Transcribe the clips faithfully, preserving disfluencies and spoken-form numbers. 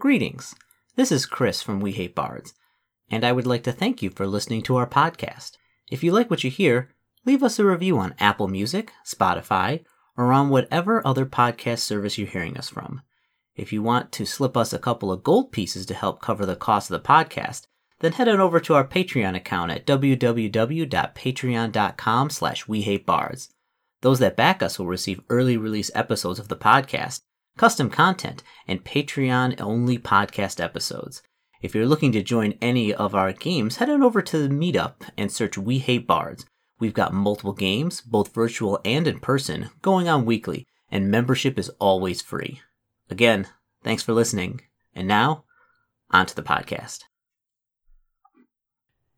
Greetings, this is Chris from We Hate Bards, and I would like to thank you for listening to our podcast. If you like what you hear, leave us a review on Apple Music, Spotify, or on whatever other podcast service you're hearing us from. If you want to slip us a couple of gold pieces to help cover the cost of the podcast, then head on over to our Patreon account at www.patreon.com slash wehatebards. Those that back us will receive early release episodes of the podcast, custom content, and Patreon-only podcast episodes. If you're looking to join any of our games, head on over to the Meetup and search We Hate Bards. We've got multiple games, both virtual and in person, going on weekly, and membership is always free. Again, thanks for listening. And now, on to the podcast.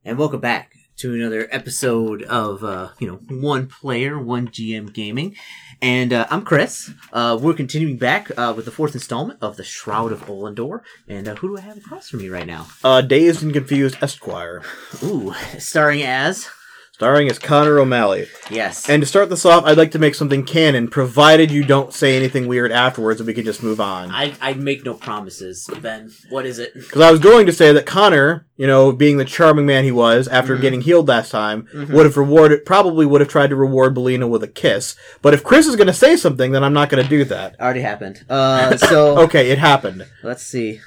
And welcome back to another episode of, uh, you know, One Player, One G M Gaming. And uh, I'm Chris. Uh, we're continuing back uh, with the fourth installment of the Shroud of Olyndor. And uh, who do I have across from me right now? Uh, Dazed and Confused Esquire. Ooh, starring as... Starring as Connor O'Malley. Yes. And to start this off, I'd like to make something canon, provided you don't say anything weird afterwards and we can just move on. I, I make no promises, Ben. What is it? Because I was going to say that Connor, you know, being the charming man he was after mm-hmm. getting healed last time, mm-hmm. would have rewarded, probably would have tried to reward Belina with a kiss. But if Chris is going to say something, then I'm not going to do that. Already happened. Uh, so okay, it happened. Let's see.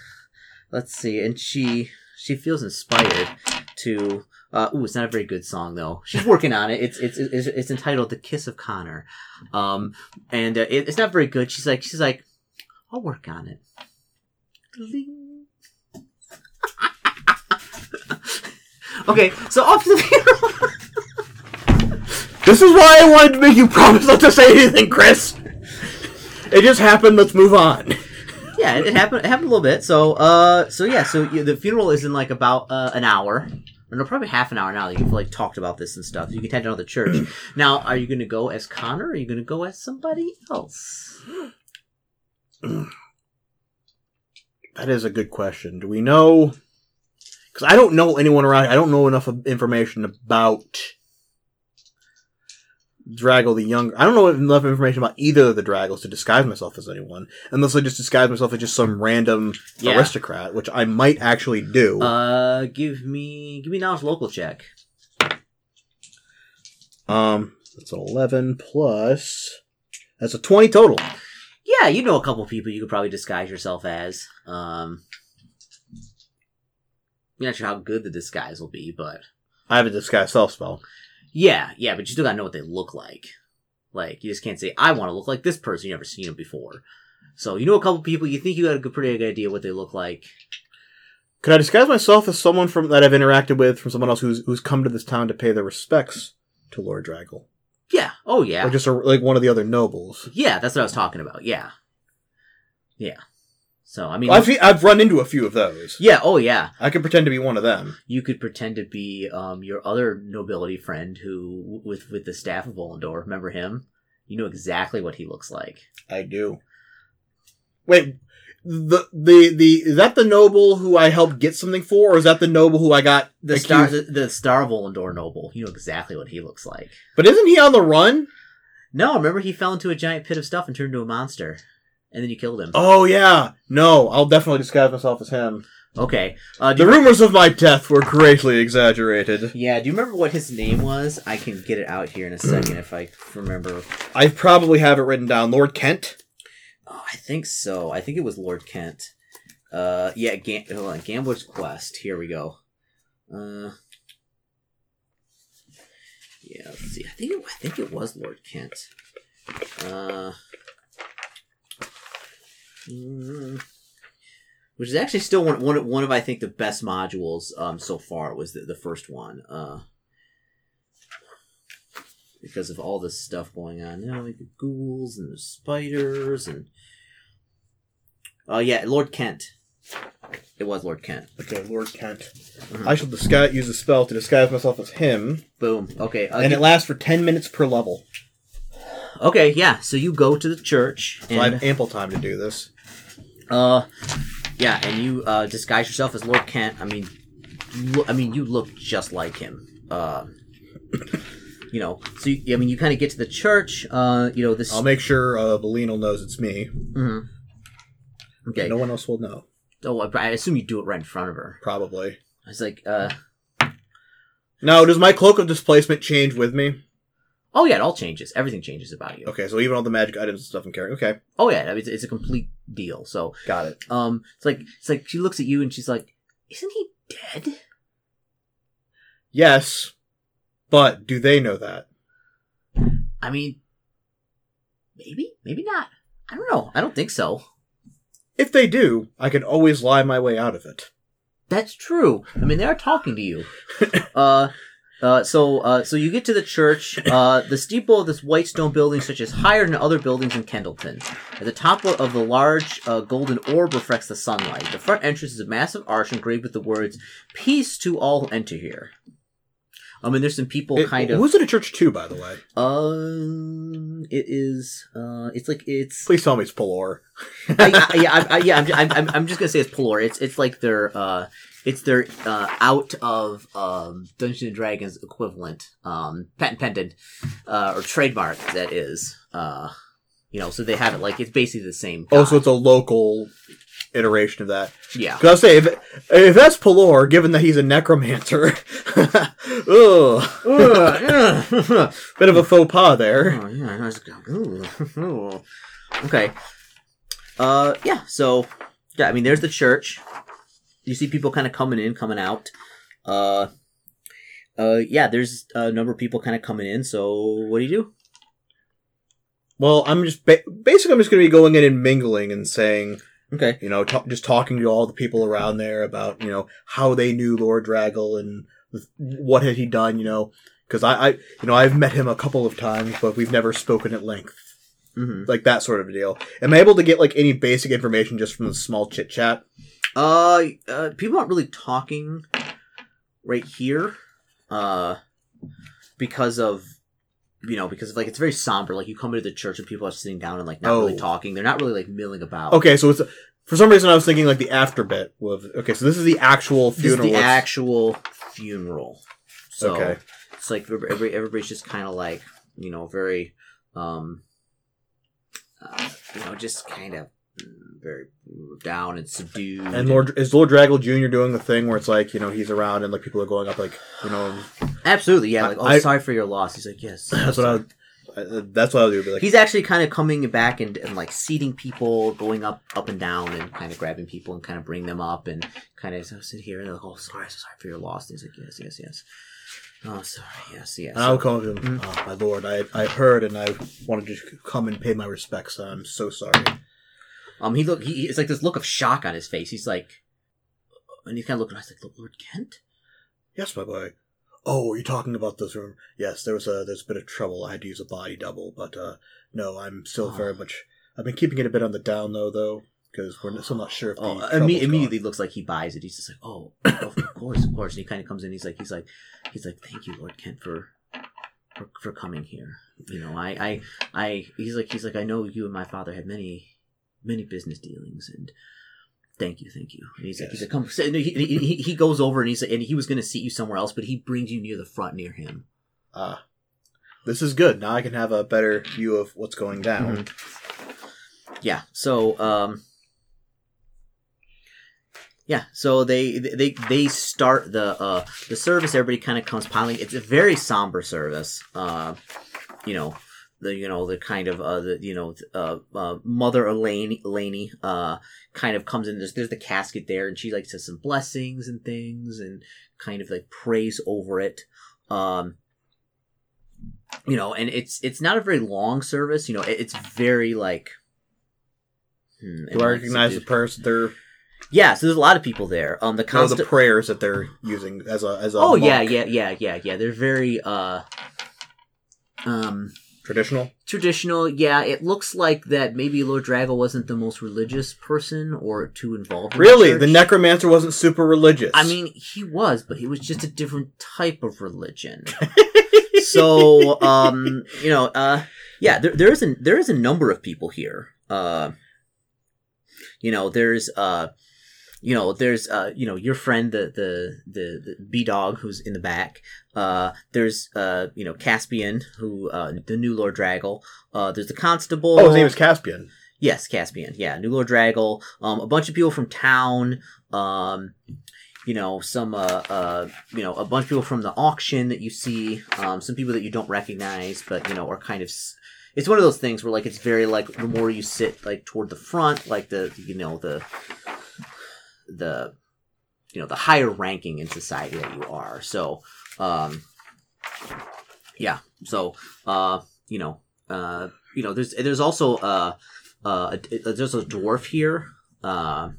Let's see. And she she feels inspired to... Uh, ooh, it's not a very good song though. She's working on it. It's it's it's, it's entitled "The Kiss of Connor," um, and uh, it, it's not very good. She's like she's like, I'll work on it. Okay, so off to the. This is why I wanted to make you promise not to say anything, Chris. It just happened. Let's move on. Yeah, it, it happened. It happened a little bit. So uh, so yeah, so yeah, the funeral is in like about uh, an hour. No, probably half an hour now that you've like talked about this and stuff. You can head down to the church. Now, are you going to go as Connor or are you going to go as somebody else? That is a good question. Do we know? Because I don't know anyone around. I don't know enough information about Draggle the Younger. I don't know enough information about either of the Draggles to disguise myself as anyone. Unless I just disguise myself as just some random yeah. aristocrat, which I might actually do. Uh, give me... Give me knowledge local check. Um, that's an eleven plus... That's a twenty total. Yeah, you know a couple people you could probably disguise yourself as. Um... I'm not sure how good the disguise will be, but... I have a disguise self spell. Yeah, yeah, but you still gotta know what they look like. Like, you just can't say, I want to look like this person. You've never seen them before. So, you know a couple people, you think you got a good, pretty good idea what they look like. Could I disguise myself as someone from that I've interacted with, from someone else who's who's come to this town to pay their respects to Lord Draggle? Yeah, oh yeah. Or just a, like one of the other nobles. Yeah, that's what I was talking about, yeah. Yeah. So, I mean... Well, I've, I've run into a few of those. Yeah, oh yeah. I could pretend to be one of them. You could pretend to be um, your other nobility friend who, with, with the staff of Olyndor, remember him? You know exactly what he looks like. I do. Wait, the the the is that the noble who I helped get something for, or is that the noble who I got... The, star, the, the Star of Olyndor noble. You know exactly what he looks like. But isn't he on the run? No, remember he fell into a giant pit of stuff and turned into a monster. And then you killed him. Oh, yeah. No, I'll definitely disguise myself as him. Okay. Uh, the rumors remember... of my death were greatly exaggerated. Yeah, do you remember what his name was? I can get it out here in a second if I remember. I probably have it written down. Lord Kent? Oh, I think so. I think it was Lord Kent. Uh, yeah, Gam- hold on. Gambler's Quest. Here we go. Uh, yeah, let's see. I think it, I think it was Lord Kent. Uh... Mm-hmm. Which is actually still one, one, one of, I think, the best modules um, so far was the, the first one. Uh, because of all this stuff going on now, like the ghouls and the spiders and... Oh, uh, yeah, Lord Kent. It was Lord Kent. Okay, Lord Kent. Mm-hmm. I shall disguise, use a spell to disguise myself as him. Boom. Okay. Uh, and you- it lasts for ten minutes per level. Okay, yeah. So you go to the church. And, so I have ample time to do this. Uh, yeah, and you uh, disguise yourself as Lord Kent. I mean, lo- I mean, you look just like him. Uh, you know. So you, I mean, you kind of get to the church. Uh, you know this. I'll make sure uh, Belina knows it's me. Mm-hmm. Okay. No one else will know. Oh, I assume you do it right in front of her. Probably. I was like, uh... Now, does my Cloak of Displacement change with me? Oh, yeah, it all changes. Everything changes about you. Okay, so even all the magic items and stuff I'm carrying. Okay. Oh, yeah, it's, it's a complete deal, so... Got it. Um, it's like, it's like she looks at you and she's like, isn't he dead? Yes, but do they know that? I mean, maybe, maybe not. I don't know. I don't think so. If they do, I can always lie my way out of it. That's true. I mean, they are talking to you. uh, uh, so, uh, so you get to the church. Uh, the steeple of this white stone building stretches higher than other buildings in Kendleton. At the top of the large uh, golden orb reflects the sunlight. The front entrance is a massive arch engraved with the words "Peace to all who enter here." I mean, there's some people it, kind of... Who's at a church too, by the way? Um, it is... Uh, it's like, it's... Please tell me it's Pelor. I, I, yeah, I, I, yeah, I'm, I'm, I'm, I'm just gonna say it's Pelor. It's it's like their, uh, it's their uh, out of um, Dungeons and Dragons equivalent. Um, patent pendant. Uh, or trademark, that is. Uh, you know, so they have it like, it's basically the same guy. Oh, so it's a local iteration of that. Yeah. Because I'll say, if, if that's Pelor, given that he's a necromancer... Ugh. Ugh. Bit of a faux pas there. Oh, yeah, I was going, okay. Uh, yeah, so, yeah, I mean, there's the church. You see people kind of coming in, coming out. Uh, uh, yeah, there's a number of people kind of coming in, so what do you do? Well, I'm just, ba- basically, I'm just going to be going in and mingling and saying... Okay. You know, t- just talking to all the people around there about, you know, how they knew Lord Draggle and what had he done, you know. Because I, I, you know, I've met him a couple of times, but we've never spoken at length. Mm-hmm. Like, that sort of deal. Am I able to get, like, any basic information just from the small chit-chat? Uh, uh people aren't really talking right here. Uh, because of... You know, because, like, it's very somber. Like, you come into the church and people are sitting down and, like, not oh. really talking. They're not really, like, milling about. Okay, so it's... For some reason, I was thinking, like, the after bit. Of, okay, so this is the actual funeral. This is the actual funeral. So okay. It's, like, everybody, everybody's just kind of, like, you know, very, um... Uh, you know, just kind of very down and subdued. And Lord, is Lord Draggle Junior doing the thing where it's, like, you know, he's around and, like, people are going up, like, you know... Absolutely, yeah. Like, oh, I, sorry for your loss. He's like, yes. That's what I. Would, I that's what I would do. Like, he's actually kind of coming back and, and like seating people, going up, up and down, and kind of grabbing people and kind of bring them up and kind of sit here and they're like, oh, sorry, sorry for your loss. And he's like, yes, yes, yes. Oh, sorry, yes, yes. And I'll call him. Mm-hmm. Oh, my lord, I I heard and I wanted to come and pay my respects. And I'm so sorry. Um, he look. He it's like this look of shock on his face. He's like, and he's kind of looking. I was like, Lord Kent. Yes, my boy. Oh, you're talking about this room? Yes, there was a there's a bit of trouble. I had to use a body double, but uh, no, I'm still oh. very much. I've been keeping it a bit on the down low, though, because we're still not sure if the oh, imme- immediately gone. Looks like he buys it. He's just like, oh, of course, of course. And he kind of comes in. He's like, he's like, he's like, thank you, Lord Kent, for for, for coming here. You know, I, I, I, he's like, he's like, I know you and my father had many, many business dealings, and. Thank you, thank you. And he's yes. like, he's like, come. So, no, he, he he goes over and he's like, and he was going to seat you somewhere else, but he brings you near the front, near him. Ah, uh, this is good. Now I can have a better view of what's going down. Mm-hmm. Yeah. So, um, yeah. So they they they start the uh the service. Everybody kind of comes piling. It's a very somber service. Uh, you know. The, you know, the kind of, uh, the, you know, uh, uh, Mother Elaine, Elaine, uh, kind of comes in. There's, there's the casket there, and she, like, says some blessings and things, and kind of, like, prays over it. Um, you know, and it's, it's not a very long service, you know, it, it's very, like... Hmm, do I recognize the person they're... Yeah, so there's a lot of people there. Um, the consta- no, the prayers that they're using as a, as a Oh, monk. yeah, yeah, yeah, yeah, yeah. They're very, uh... Um... Traditional? Traditional, yeah. It looks like that maybe Lord Draggle wasn't the most religious person or too involved in the church. Really? The necromancer wasn't super religious? I mean, he was, but he was just a different type of religion. So, um, you know, uh, yeah, there, there, is a, there is a number of people here. Uh, you know, there's... Uh, You know, there's, uh, you know, your friend, the, the, the, the B-Dog who's in the back. Uh, there's, uh, you know, Caspian, who, uh, the new Lord Draggle. Uh, there's the constable. Oh, his name is Caspian. Yes, Caspian. Yeah, New Lord Draggle. Um, a bunch of people from town. Um, you know, some, uh, uh, you know, a bunch of people from the auction that you see. Um, some people that you don't recognize, but, you know, are kind of... S- it's one of those things where, like, it's very, like, the more you sit, like, toward the front, like, the, you know, the... the... you know, the higher ranking in society that you are. So, um, yeah. So, uh, you know, uh, you know, there's, there's also, uh, uh, a, a, there's a dwarf here, uh,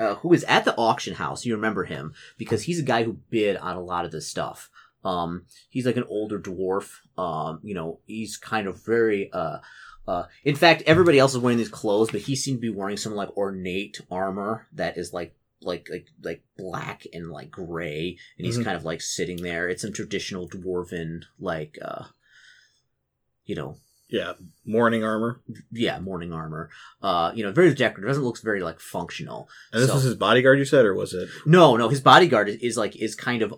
uh, who is at the auction house. You remember him because he's a guy who bid on a lot of this stuff. Um, he's like an older dwarf. Um, you know, he's kind of very, uh, Uh, in fact, everybody else is wearing these clothes, but he seemed to be wearing some like ornate armor that is like, like like like black and like gray, and he's mm-hmm. kind of like sitting there. It's some traditional dwarven like uh you know yeah mourning armor yeah mourning armor uh you know very decorative. Doesn't look very like functional. And this so, was his bodyguard, you said, or was it no no his bodyguard is, is like is kind of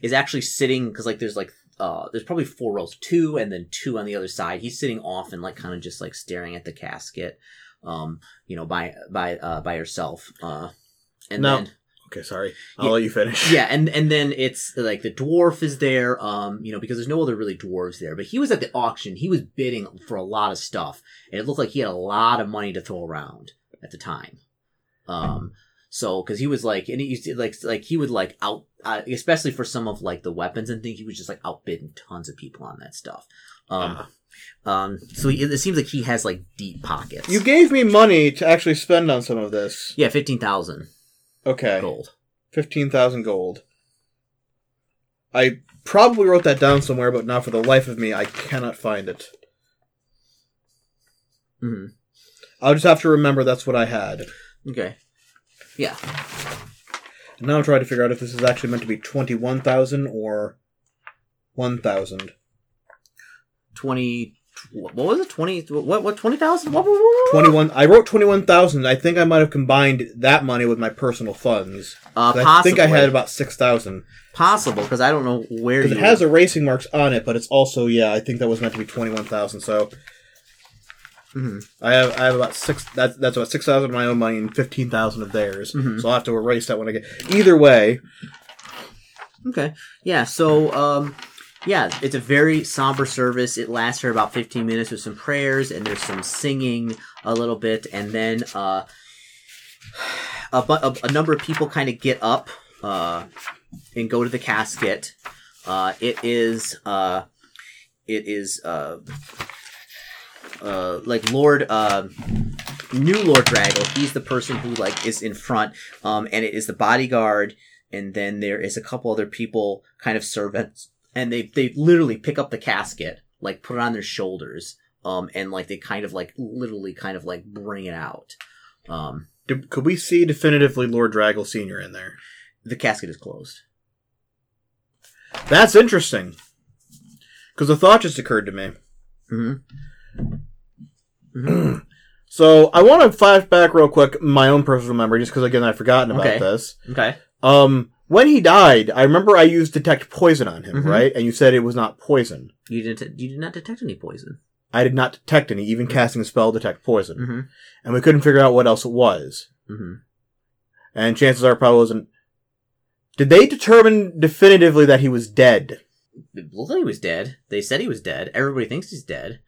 is actually sitting, because like there's like uh there's probably four rows, two and then two on the other side. He's sitting off and like kind of just like staring at the casket, um you know by by uh by herself. uh And no. Then, okay, sorry. I'll yeah, let you finish. Yeah, and, and then it's like the dwarf is there, um, you know, because there's no other really dwarves there. But he was at the auction. He was bidding for a lot of stuff. And it looked like he had a lot of money to throw around at the time. Um, so, because he was like, and he used to, like, like, he would like out, uh, especially for some of like the weapons and things, he was just like outbidding tons of people on that stuff. Um, uh-huh. Um, so he, it seems like he has like deep pockets. You gave me money to actually spend on some of this. Yeah, fifteen thousand. Okay. Gold. fifteen thousand gold. I probably wrote that down somewhere, but not for the life of me. I cannot find it. Mm-hmm. I'll just have to remember that's what I had. Okay. Yeah. And now I'm trying to figure out if this is actually meant to be twenty-one thousand or one thousand. twenty... What was it? Twenty? What? What? Twenty thousand? What? Twenty-one. I wrote twenty-one thousand. I think I might have combined that money with my personal funds. Uh, I think I had about six thousand. Possible, because I don't know where. Because it has erasing marks on it, but it's also yeah. I think that was meant to be twenty-one thousand. So mm-hmm. I have I have about six. That's that's about six thousand of my own money and fifteen thousand of theirs. Mm-hmm. So I'll have to erase that when I get. Either way. Okay. Yeah. So. Um, Yeah, it's a very somber service. It lasts for about fifteen minutes with some prayers, and there's some singing a little bit, and then uh, a, a, a number of people kind of get up uh, and go to the casket. Uh, it is, uh, it is uh, uh, like Lord, uh, new Lord Draggle. He's the person who like is in front, um, and it is the bodyguard, and then there is a couple other people, kind of servants. And they they literally pick up the casket, like put it on their shoulders, um, and like they kind of like literally kind of like bring it out. Um, Did, could we see definitively Lord Draggle Senior in there? The casket is closed. That's interesting, because a thought just occurred to me. Mm-hmm. Mm-hmm. So I want to flash back real quick my own personal memory, just because again I've forgotten about okay. this. Okay. Um. When he died, I remember I used Detect Poison on him, mm-hmm. right? And you said it was not poison. You didn't. You did not detect any poison. I did not detect any, even casting a spell Detect Poison. Mm-hmm. And we couldn't figure out what else it was. Mm-hmm. And chances are it probably wasn't... Did they determine definitively that he was dead? It looked like he was dead. They said he was dead. Everybody thinks he's dead.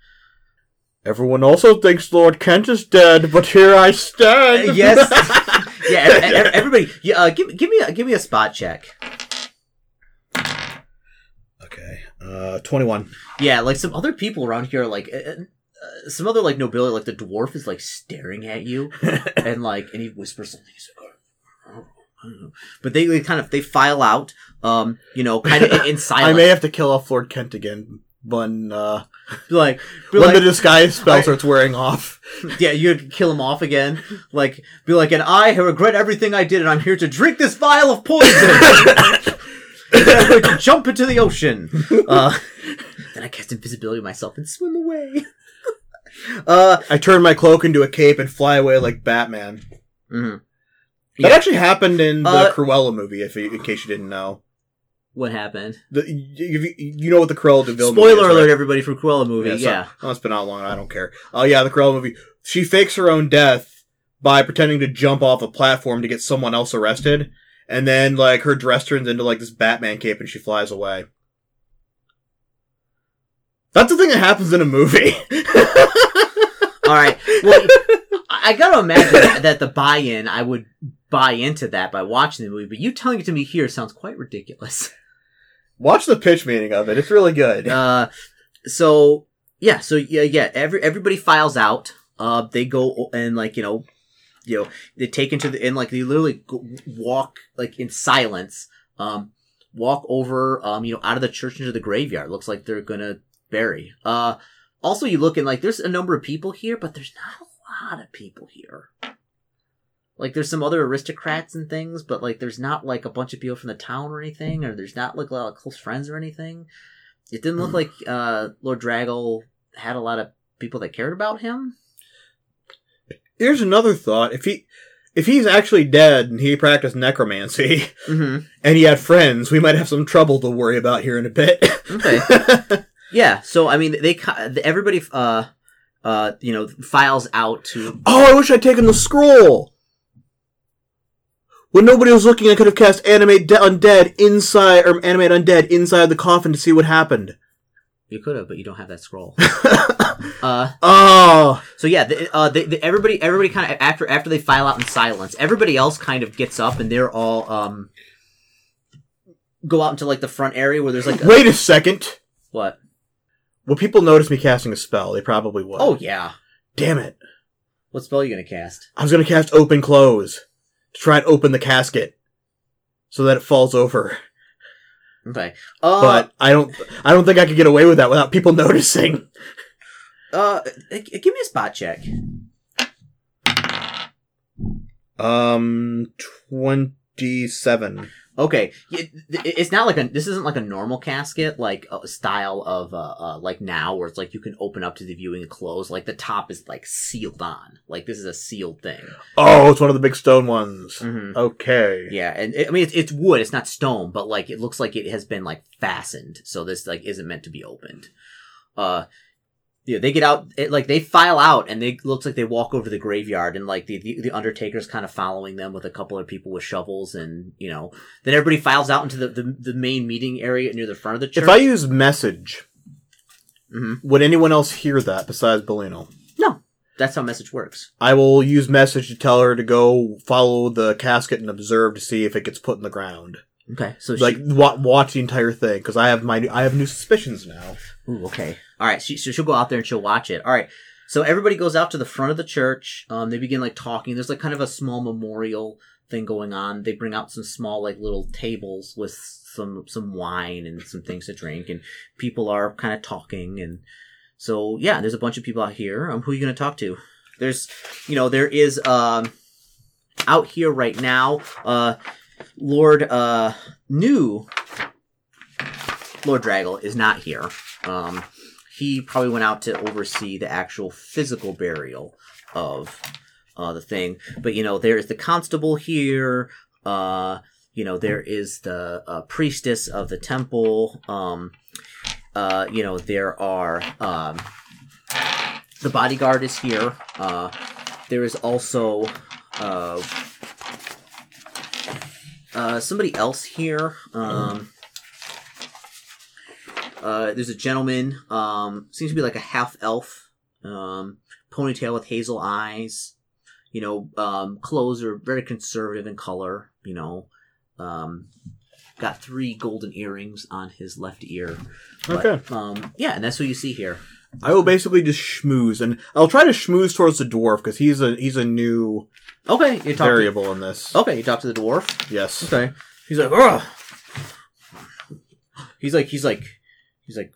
Everyone also thinks Lord Kent is dead, but here I stand. Uh, yes. Yeah, everybody, yeah, uh, give, give me a, give me a spot check. Okay, uh, twenty-one. Yeah, like some other people around here, are like uh, uh, some other like nobility, like the dwarf is like staring at you, and like, and he whispers something. He's like, oh, I don't know. But they, they kind of they file out, um, you know, kind of in silence. I may have to kill off Lord Kent again. When, uh, like, when like, the disguise spell I, starts wearing off. Yeah, you'd kill him off again. Like, be like, and I regret everything I did, and I'm here to drink this vial of poison! I'm going to jump into the ocean! Uh, then I cast invisibility myself and swim away. uh, I turn my cloak into a cape and fly away like Batman. Mm-hmm. That yeah. actually happened in the uh, Cruella movie, if you, in case you didn't know. What happened? The, you, you know what the Cruella de Vil movie is, spoiler alert, right? Everybody, from Cruella movie, yeah. yeah. So, oh, it's been out long, I don't care. Oh, uh, yeah, the Cruella movie. she fakes her own death by pretending to jump off a platform to get someone else arrested. And then, like, her dress turns into, like, this Batman cape and she flies away. That's the thing that happens in a movie. All right. Well, I gotta imagine that the buy-in, I would buy into that by watching the movie, but you telling it to me here sounds quite ridiculous. Watch the pitch meeting of it. It's really good. Uh, so, yeah. So, yeah, yeah. Every, everybody files out. Uh, they go and, like, you know, you know, they take into the, and, like, they literally walk, like, in silence, um, walk over, um, you know, out of the church into the graveyard. Looks like they're gonna bury. Uh, also, you look and, like, there's a number of people here, but there's not a lot of people here. Like, there's some other aristocrats and things, but, like, there's not, like, a bunch of people from the town or anything, or there's not, like, a lot of close friends or anything. It didn't look like uh, Lord Draggle had a lot of people that cared about him. Here's another thought. If he, if he's actually dead and he practiced necromancy, mm-hmm. and he had friends, we might have some trouble to worry about here in a bit. Okay. Yeah, so, I mean, they everybody, uh, uh, you know, files out to... Oh, I wish I'd taken the scroll! When nobody was looking, I could have cast Animate De- Undead inside, or Animate Undead inside the coffin to see what happened. You could have, but you don't have that scroll. uh, oh, so yeah, the, uh, the, the, everybody, everybody kind of after after they file out in silence, everybody else kind of gets up and they're all um, go out into like the front area where there's like. A, Wait a second. What? Will people notice me casting a spell? They probably would. Oh yeah. Damn it! What spell are you gonna cast? I was gonna cast Open Clothes. To try and open the casket so that it falls over. Okay. Uh, but I don't I don't think I could get away with that without people noticing. Uh, give me a spot check. Um, twenty-seven. Okay. It, it's not like a, this isn't like a normal casket, like a style of, uh, uh, like now where it's like you can open up to the viewing and close. Like the top is like sealed on. Like this is a sealed thing. Oh, it's one of the big stone ones. Mm-hmm. Okay. Yeah. And it, I mean, it's, it's wood. It's not stone, but like it looks like it has been like fastened. So this like isn't meant to be opened. Uh, yeah, they get out, it, like they file out and they looks like they walk over the graveyard and like the, the, the undertaker's kind of following them with a couple of people with shovels and, you know, then everybody files out into the, the, the main meeting area near the front of the church. If I use message, mm-hmm. would anyone else hear that besides Belino? No. That's how message works. I will use message to tell her to go follow the casket and observe to see if it gets put in the ground. Okay, so like she... wa- watch the entire thing because I have my I have new suspicions now. Ooh, okay, all right. She, so she'll go out there and she'll watch it. All right, so everybody goes out to the front of the church. Um, they begin like talking. There's like kind of a small memorial thing going on. They bring out some small like little tables with some some wine and some things to drink, and people are kind of talking. And so yeah, there's a bunch of people out here. Um, who are you going to talk to? There's, you know, there is um out here right now. Uh. Lord, uh, new Lord Draggle is not here. Um, he probably went out to oversee the actual physical burial of, uh, the thing. But, you know, there is the constable here. Uh, you know, there is the uh, priestess of the temple. Um, uh, you know, there are, um, the bodyguard is here. Uh, there is also, uh, Uh, somebody else here. Um, uh, there's a gentleman. Um, seems to be like a half elf. Um, ponytail with hazel eyes. You know, um, clothes are very conservative in color. You know, um, got three golden earrings on his left ear. But, okay. Um, yeah, and that's what you see here. I will basically just schmooze, and I'll try to schmooze towards the dwarf because he's a he's a new okay you talk variable to, in this. Okay, you talk to the dwarf. Yes. Okay. He's like, ugh. He's like, he's like, he's like,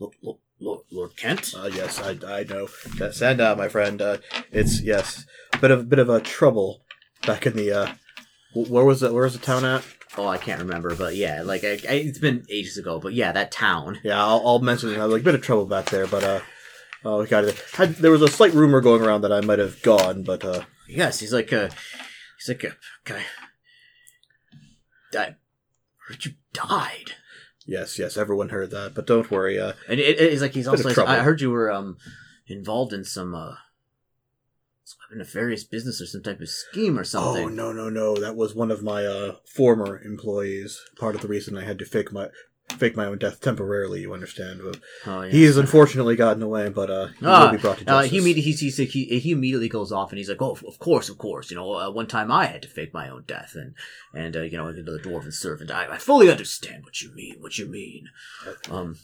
Lord, Lord, Lord Kent. Uh, yes, I I know. Stand down, my friend. Uh, it's yes, bit of bit of a trouble back in the uh, where was it? Where was the town at? Oh, I can't remember, but yeah, like, I, I, it's been ages ago, but yeah, that town. Yeah, I'll, I'll mention it. I was like, a bit of trouble back there, but, uh, oh, God, had, there was a slight rumor going around that I might have gone, but, uh. Yes, he's like, uh, he's like, uh, okay. I heard you died. Yes, yes, everyone heard that, but don't worry, uh. And it, it's like, he's also, like, I heard you were, um, involved in some, uh, nefarious business or some type of scheme or something. Oh, no, no, no. That was one of my uh, former employees. Part of the reason I had to fake my... fake my own death temporarily, you understand. Oh, yeah. He has unfortunately gotten away, but uh, he uh, will be brought to justice. Uh, he, he's, he's, he, he immediately goes off and he's like, oh, of course, of course. You know, uh, one time I had to fake my own death and, and uh, you know, the dwarven servant. I, I fully understand what you mean, what you mean. Um,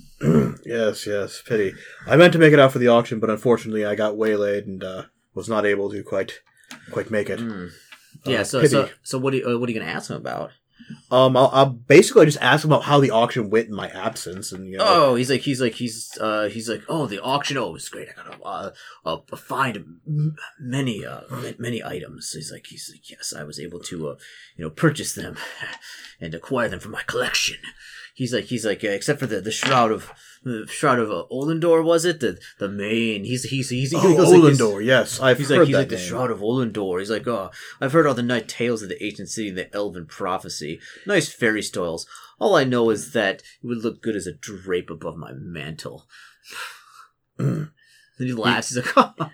yes, yes, pity. I meant to make it out for the auction, but unfortunately I got waylaid and uh, was not able to quite quite make it. Mm. Yeah, uh, so, so so what are you, uh, what are you going to ask him about? Um, I'll, I'll basically just ask him about how the auction went in my absence, and you know. Oh, he's like, he's like, he's, uh, he's like, oh, the auction, oh, it was great. I got a, uh, a find many, uh, many items. He's like, he's like, yes, I was able to, uh, you know, purchase them and acquire them for my collection. He's like, he's like, uh, except for the, the shroud of, the shroud of uh, Olyndor, was it? The, the main, he's, he's, he's, he oh, Olyndor, like, yes, I've he's heard like, he's that like name. The shroud of Olyndor. He's like, oh, I've heard all the night tales of the ancient city and the elven prophecy. Nice fairy tales. All I know is that it would look good as a drape above my mantle. Then he laughs. He's like,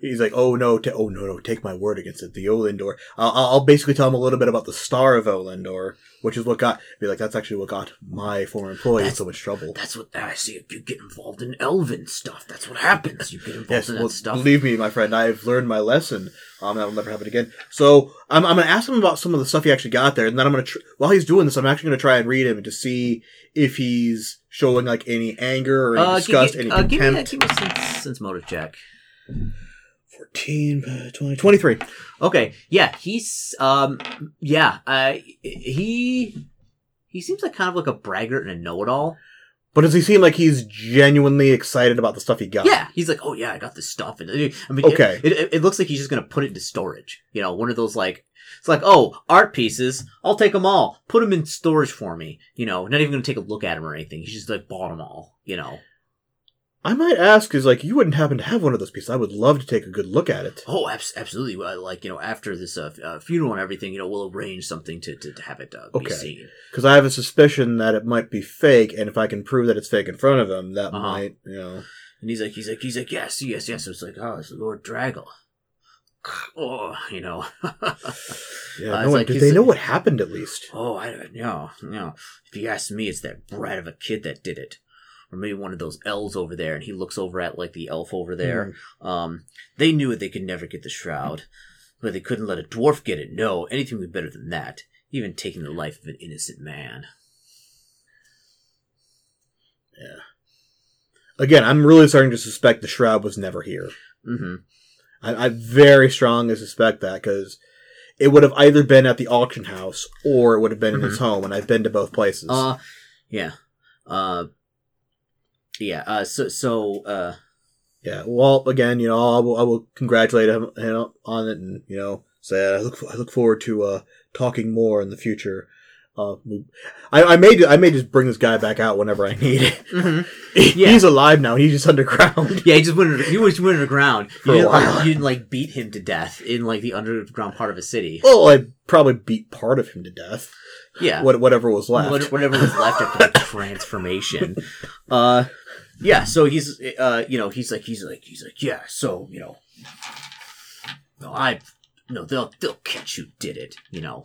he's like, oh no, ta- oh no, no, take my word against it. The Olyndor. I'll, I'll basically tell him a little bit about the Star of Olyndor, which is what got be like. That's actually what got my former employee in so much trouble. That's what I see. If you get involved in elven stuff, that's what happens. You get involved yes, in well, that stuff. Believe me, my friend, I've learned my lesson. Um, that'll never happen again. So I'm, I'm going to ask him about some of the stuff he actually got there, and then I'm going to tr- while he's doing this, I'm actually going to try and read him to see if he's showing like any anger or any uh, disgust, give, any uh, contempt. Give me a sense, sense motive check. fourteen, twenty, twenty-three Okay, yeah, he's, um, yeah, uh, he, he seems like kind of like a braggart and a know-it-all. But does he seem like he's genuinely excited about the stuff he got? Yeah, he's like, oh yeah, I got this stuff. And, I mean, okay. It, it, it looks like he's just going to put it into storage. You know, one of those like, it's like, oh, art pieces, I'll take them all. Put them in storage for me. You know, not even going to take a look at them or anything. He's just like, bought them all, you know. I might ask, is like, you wouldn't happen to have one of those pieces. I would love to take a good look at it. Oh, absolutely. Well, like, you know, after this uh, uh, funeral and everything, you know, we'll arrange something to, to, to have it uh, okay. be seen. Because I have a suspicion that it might be fake, and if I can prove that it's fake in front of him, that uh-huh. might, you know. And he's like, he's like, he's like, yes, yes, yes. It's like, oh, it's Lord Draggle. Oh, you know. yeah, uh, no, like, did they like, know what happened at least? Oh, I don't know. No. If you ask me, it's that brat of a kid that did it. Or maybe one of those elves over there, and he looks over at, like, the elf over there. Mm. Um, they knew they could never get the shroud, but they couldn't let a dwarf get it. No, anything would be better than that, even taking the life of an innocent man. Yeah. Again, I'm really starting to suspect the shroud was never here. Mm-hmm. I, I very strongly suspect that, because it would have either been at the auction house, or it would have been mm-hmm. in his home, and I've been to both places. Uh, yeah. Uh... Yeah, uh, so, so, uh... Yeah, well, again, you know, I will, I will congratulate him on it and, you know, say I look I look forward to, uh, talking more in the future. Uh, I, I may, I may just bring this guy back out whenever I need it. Mm-hmm. Yeah. He's alive now, he's just underground. Yeah, he just went, he just went underground. For you, didn't, a while. Like, you didn't, like, beat him to death in, like, the underground part of a city. Well, I probably beat part of him to death. Yeah. What, whatever was left. What, whatever was left after the transformation. Uh... Yeah, so he's, uh, you know, he's like, he's like, he's like, yeah, so, you know, no, I, no, they'll, they'll catch who did it, you know,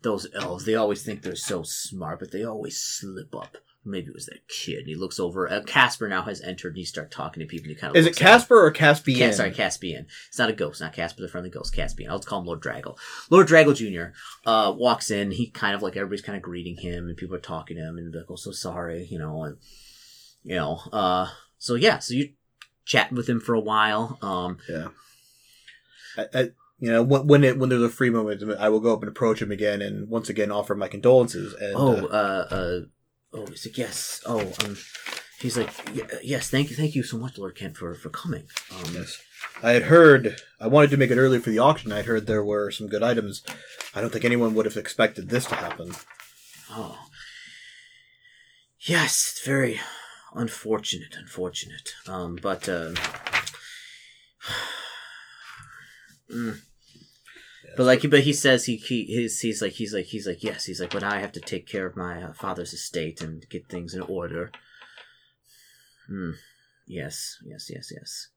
those elves, they always think they're so smart, but they always slip up. Maybe it was that kid, and he looks over, uh, Casper now has entered, and he starts talking to people, and he kind of Is it Casper or Caspian? Cas- sorry, Caspian. It's not a ghost, not Casper, the friendly ghost, Caspian. I'll just call him Lord Draggle. Lord Draggle Junior, uh, walks in, he kind of, like, everybody's kind of greeting him, and people are talking to him, and they're like, oh, so sorry, you know, and... You know, uh, so yeah, so you chatting with him for a while. Um, yeah. I, I, you know, when, when it when there's a free moment, I will go up and approach him again, and once again offer my condolences. And, oh, uh, uh, uh, oh, he's like yes. Oh, um, he's like yes. Thank you, thank you so much, Lord Kent, for for coming. Um, yes, I had heard. I wanted to make it early for the auction. I had heard there were some good items. I don't think anyone would have expected this to happen. Oh, yes, it's very. Unfortunate, unfortunate. Um, but, uh, mm. yeah, but like, but he says he, he, he's, he's like, he's like, he's like, yes, he's like, but I have to take care of my uh, father's estate and get things in order. Mm. Yes, yes, yes, yes.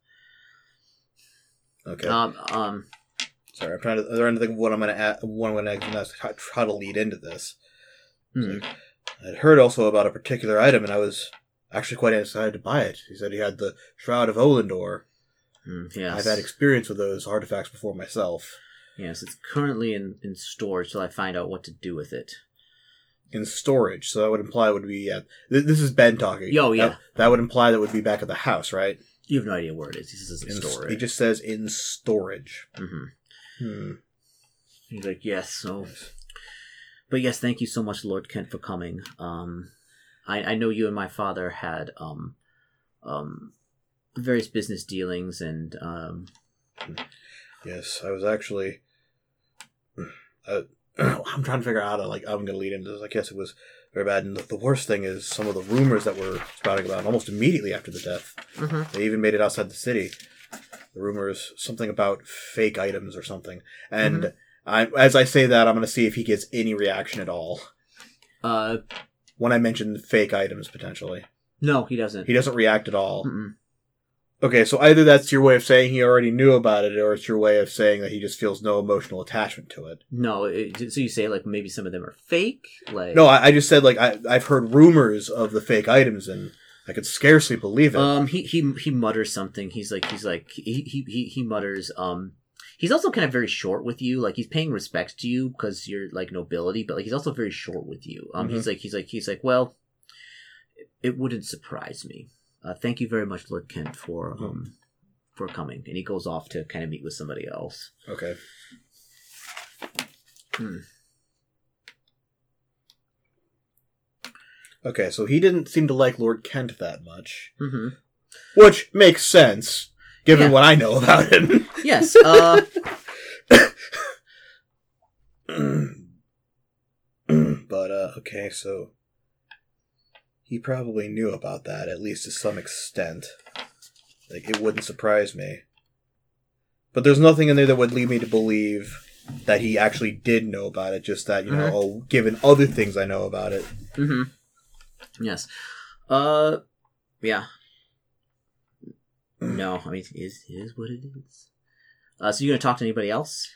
Okay. Um. um Sorry, I'm trying to. I'm trying to think of what I'm going to add. What I'm going to try to lead into this. Mm. So I'd heard also about a particular item, and I was actually quite excited to buy it. He said he had the Shroud of Olyndor. Mm, yes. I've had experience with those artifacts before myself. Yes, it's currently in, in storage till I find out what to do with it. In storage, so that would imply it would be at... Th- this is Ben talking. Oh, yeah. That, that would imply that it would be back at the house, right? You have no idea where it is. He says in storage. He just says in storage. Mm-hmm. Hmm. He's like, yes, so... Yes. But yes, thank you so much, Lord Kent, for coming. Um, I, I know you and my father had um, um, various business dealings, and... Um, yes, I was actually... Uh, I'm trying to figure out how to, like, I'm going to lead into this. I guess it was very bad. And the, the worst thing is some of the rumors that were spouting about almost immediately after the death. Mm-hmm. They even made it outside the city. The rumors, something about fake items or something. And mm-hmm. I, as I say that, I'm going to see if he gets any reaction at all. Uh, when I mention fake items, potentially. No, he doesn't. He doesn't react at all. Mm-mm. Okay, so either that's your way of saying he already knew about it, or it's your way of saying that he just feels no emotional attachment to it. No, it, so you say, like, maybe some of them are fake? Like No, I, I just said, like, I, I've heard rumors of the fake items, and I could scarcely believe it. Um, he he, he mutters something. He's like, he's like, he, he, he, he mutters, um... He's also kind of very short with you. Like, he's paying respects to you because you're, like, nobility, but, like, he's also very short with you. Um, mm-hmm. He's like, he's like, he's like, well, it wouldn't surprise me. Uh, thank you very much, Lord Kent, for um for coming. And he goes off to kind of meet with somebody else. Okay. Hmm. Okay, so he didn't seem to like Lord Kent that much. Mm-hmm. Which makes sense, given yeah. what I know about him. Yes. Uh... but, uh, okay, so... He probably knew about that, at least to some extent. Like, it wouldn't surprise me. But there's nothing in there that would lead me to believe that he actually did know about it, just that, you mm-hmm. know, oh, given other things I know about it. Mm-hmm. Yes. Uh, yeah. No, I mean, it is, it is what it is. Uh, so you gonna talk to anybody else?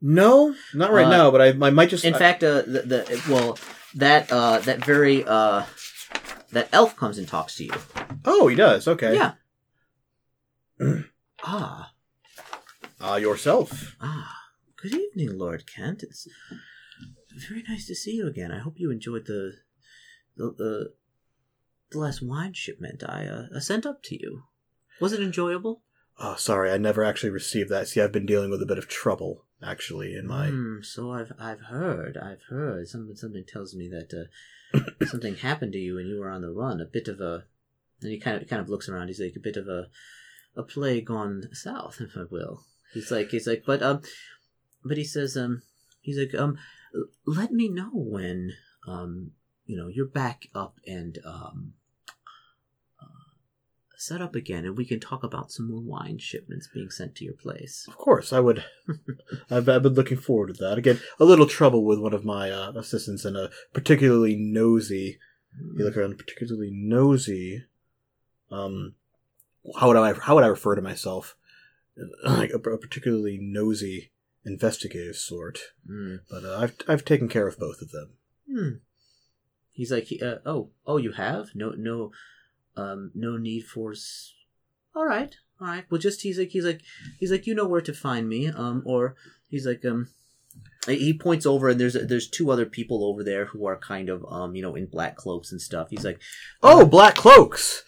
No, not right uh, now, but I, I might just... In I... fact, uh, the, the, well... That uh, that very uh, that elf comes and talks to you. Oh, he does. Okay. Yeah. ah. Ah, uh, yourself. Ah, good evening, Lord Kent. It's very nice to see you again. I hope you enjoyed the the the, the last wine shipment I uh, sent up to you. Was it enjoyable? Oh, sorry, I never actually received that. See, I've been dealing with a bit of trouble. Actually, in my mm, so I've I've heard I've heard something something tells me that uh, something happened to you and you were on the run. A bit of a, and he kind of kind of looks around. He's like a bit of a, a play gone south, if I will. He's like he's like, but um, but he says um, he's like um, let me know when um, you know, you're back up and um, uh, set up again, and we can talk about some more wine shipments being sent to your place. Of course, I would. I've, I've been looking forward to that. Again, a little trouble with one of my uh, assistants and a particularly nosy... You look around, particularly nosy... Um, how would I how would I refer to myself? Like a, a particularly nosy investigative sort. Mm. But uh, I've I've taken care of both of them. Mm. He's like, uh, oh, oh, you have? No, no... Um, no need for... S- all right, all right. Well, just, he's like, he's like, he's like, you know where to find me. Um, or he's like, um, he points over and there's, there's two other people over there who are kind of, um, you know, in black cloaks and stuff. He's like, oh, um, black cloaks.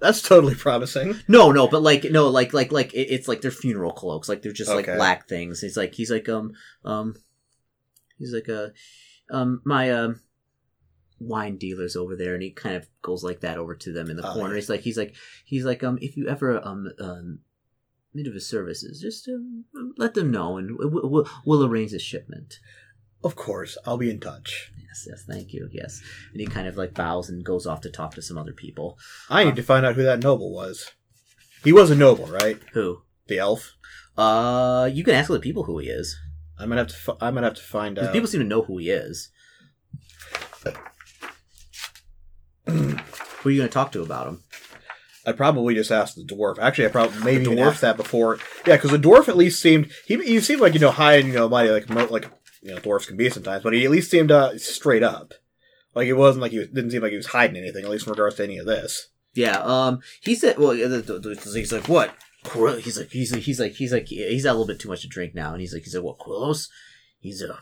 That's totally promising. No, no, but like, no, like, like, like, it, it's like they're funeral cloaks. Like they're just okay. like black things. He's like, he's like, um, um, he's like, uh, um, my, um, wine dealers over there, and he kind of goes like that over to them in the oh, corner. Yeah. He's like, he's like, he's like, um, if you ever um um need of his services, just um, let them know, and we'll, we'll we'll arrange a shipment. Of course, I'll be in touch. Yes, yes, thank you. Yes, and he kind of like bows and goes off to talk to some other people. I need um, to find out who that noble was. He was a noble, right? Who? The elf. Uh, you can ask other people who he is. I'm gonna have to. Fi- I'm gonna have to find out. People seem to know who he is. Who are you going to talk to about him? I'd probably just ask the dwarf. Actually, I probably maybe even asked that before. Yeah, because the dwarf at least seemed he he seemed like, you know, high and, you know, mighty, like like you know dwarves can be sometimes, but he at least seemed uh, straight up. Like it wasn't like he was, didn't seem like he was hiding anything, at least in regards to any of this. Yeah. Um. He said, "Well, he's like what? Quir-? He's like he's like, he's like he's like he's had a little bit too much to drink now, and he's like he's like what? Quirilos? He's a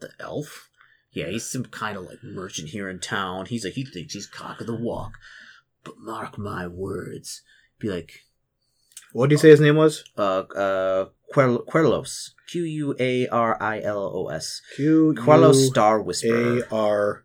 the elf." Yeah, he's some kind of, like, merchant here in town. He's like, he thinks he's cock of the walk. But mark my words. Be like... What did you uh, say his name was? Uh, uh, Quarilos. Q U A R I L O S. Q U A R... Quarilos Starwhisperer. A R...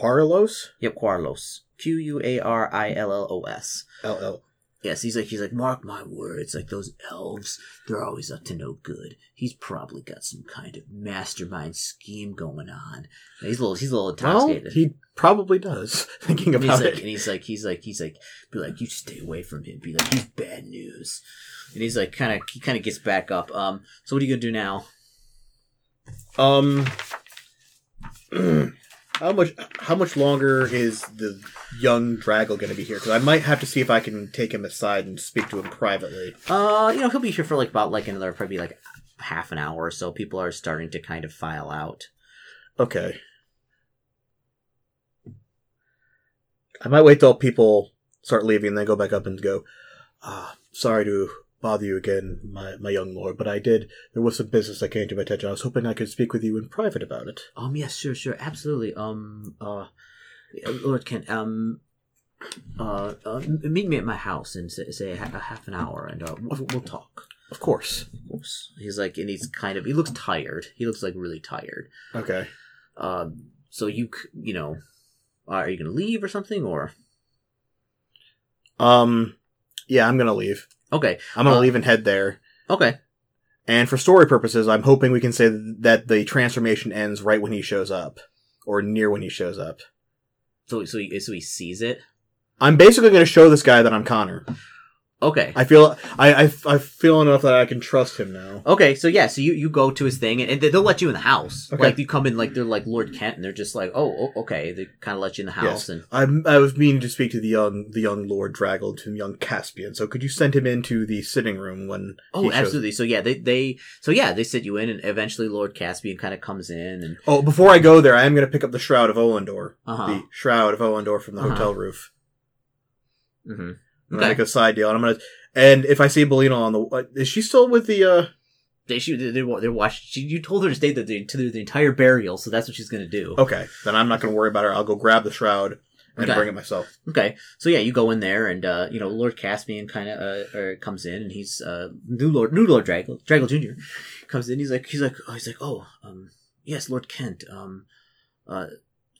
Quarilos? Yep, Quarilos. Q U A R I L L O S. L L. Yes, he's like, he's like, mark my words, like those elves, they're always up to no good. He's probably got some kind of mastermind scheme going on. And he's a little, he's a little intoxicated. Well, he probably does, thinking about it. Like, and he's like, he's like, he's like, be like, you stay away from him. Be like, he's bad news. And he's like, kind of, he kind of gets back up. Um, so what are you gonna do now? Um, How much How much longer is the young Draggle going to be here? Because I might have to see if I can take him aside and speak to him privately. Uh, you know, he'll be here for like about like another probably like half an hour or so. People are starting to kind of file out. Okay. I might wait till people start leaving and then go back up and go, ah, sorry to bother you again, my my young lord, but I did. There was some business that came to my attention. I was hoping I could speak with you in private about it. Um, yes, sure, sure, absolutely. Um, uh, Lord Kent, um, uh, uh meet me at my house in say, say a half an hour, and uh, we'll, we'll talk. Of course, of course. He's like, and he's kind of. He looks tired. He looks like really tired. Okay. Um. So you, you know, are you gonna leave or something or? Um. Yeah, I'm gonna leave. Okay. I'm going to uh, leave and head there. Okay. And for story purposes, I'm hoping we can say that the transformation ends right when he shows up. Or near when he shows up. So so he, so he sees it? I'm basically going to show this guy that I'm Connor. Okay. I feel I, I, I feel enough that I can trust him now. Okay, so yeah, so you, you go to his thing, and, and they'll let you in the house. Okay. Like, you come in, like, they're like Lord Kent, and they're just like, oh, okay, they kind of let you in the house. Yes. And I'm, I was meaning to speak to the young the young Lord Draggle, to young Caspian, so could you send him into the sitting room when Oh, he absolutely. Shows... So yeah, they, they so yeah, they sit you in, and eventually Lord Caspian kind of comes in. And Oh, before I go there, I am going to pick up the Shroud of Olyndor. Uh-huh. The Shroud of Olyndor from the uh-huh. hotel roof. Mm-hmm. I'm okay. gonna make a side deal, and I'm gonna. And if I see Belina on the, is she still with the? uh... They she they they watched. She, you told her to stay the, the to the entire burial, so that's what she's gonna do. Okay, then I'm not gonna worry about her. I'll go grab the shroud and okay. bring it myself. Okay, so yeah, you go in there, and uh, you know Lord Caspian kind of uh, comes in, and he's uh, new Lord new Lord Draggle Draggle Junior comes in. He's like he's like oh, he's like oh um yes Lord Kent um uh.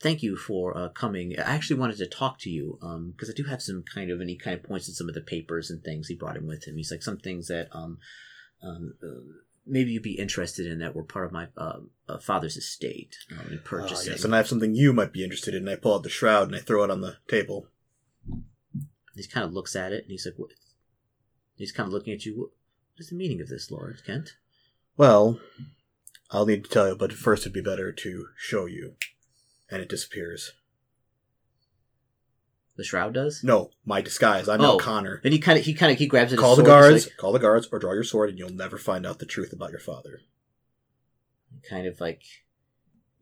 Thank you for uh, coming. I actually wanted to talk to you because um, I do have some kind of, and he kind of points at some of the papers and things he brought him with him. He's like, some things that um, um, uh, maybe you'd be interested in that were part of my uh, uh, father's estate um, and purchasing. Uh, yes, and I have something you might be interested in. I pull out the shroud and I throw it on the table. He kind of looks at it and he's like, what? He's kind of looking at you. What is the meaning of this, Lord Kent? Well, I'll need to tell you, but first it'd be better to show you. And it disappears. The shroud does? No, my disguise. I'm oh. not Connor. And he kind of, he kind of, he grabs it. Call the guards. Like, call the guards, or draw your sword, and you'll never find out the truth about your father. Kind of like,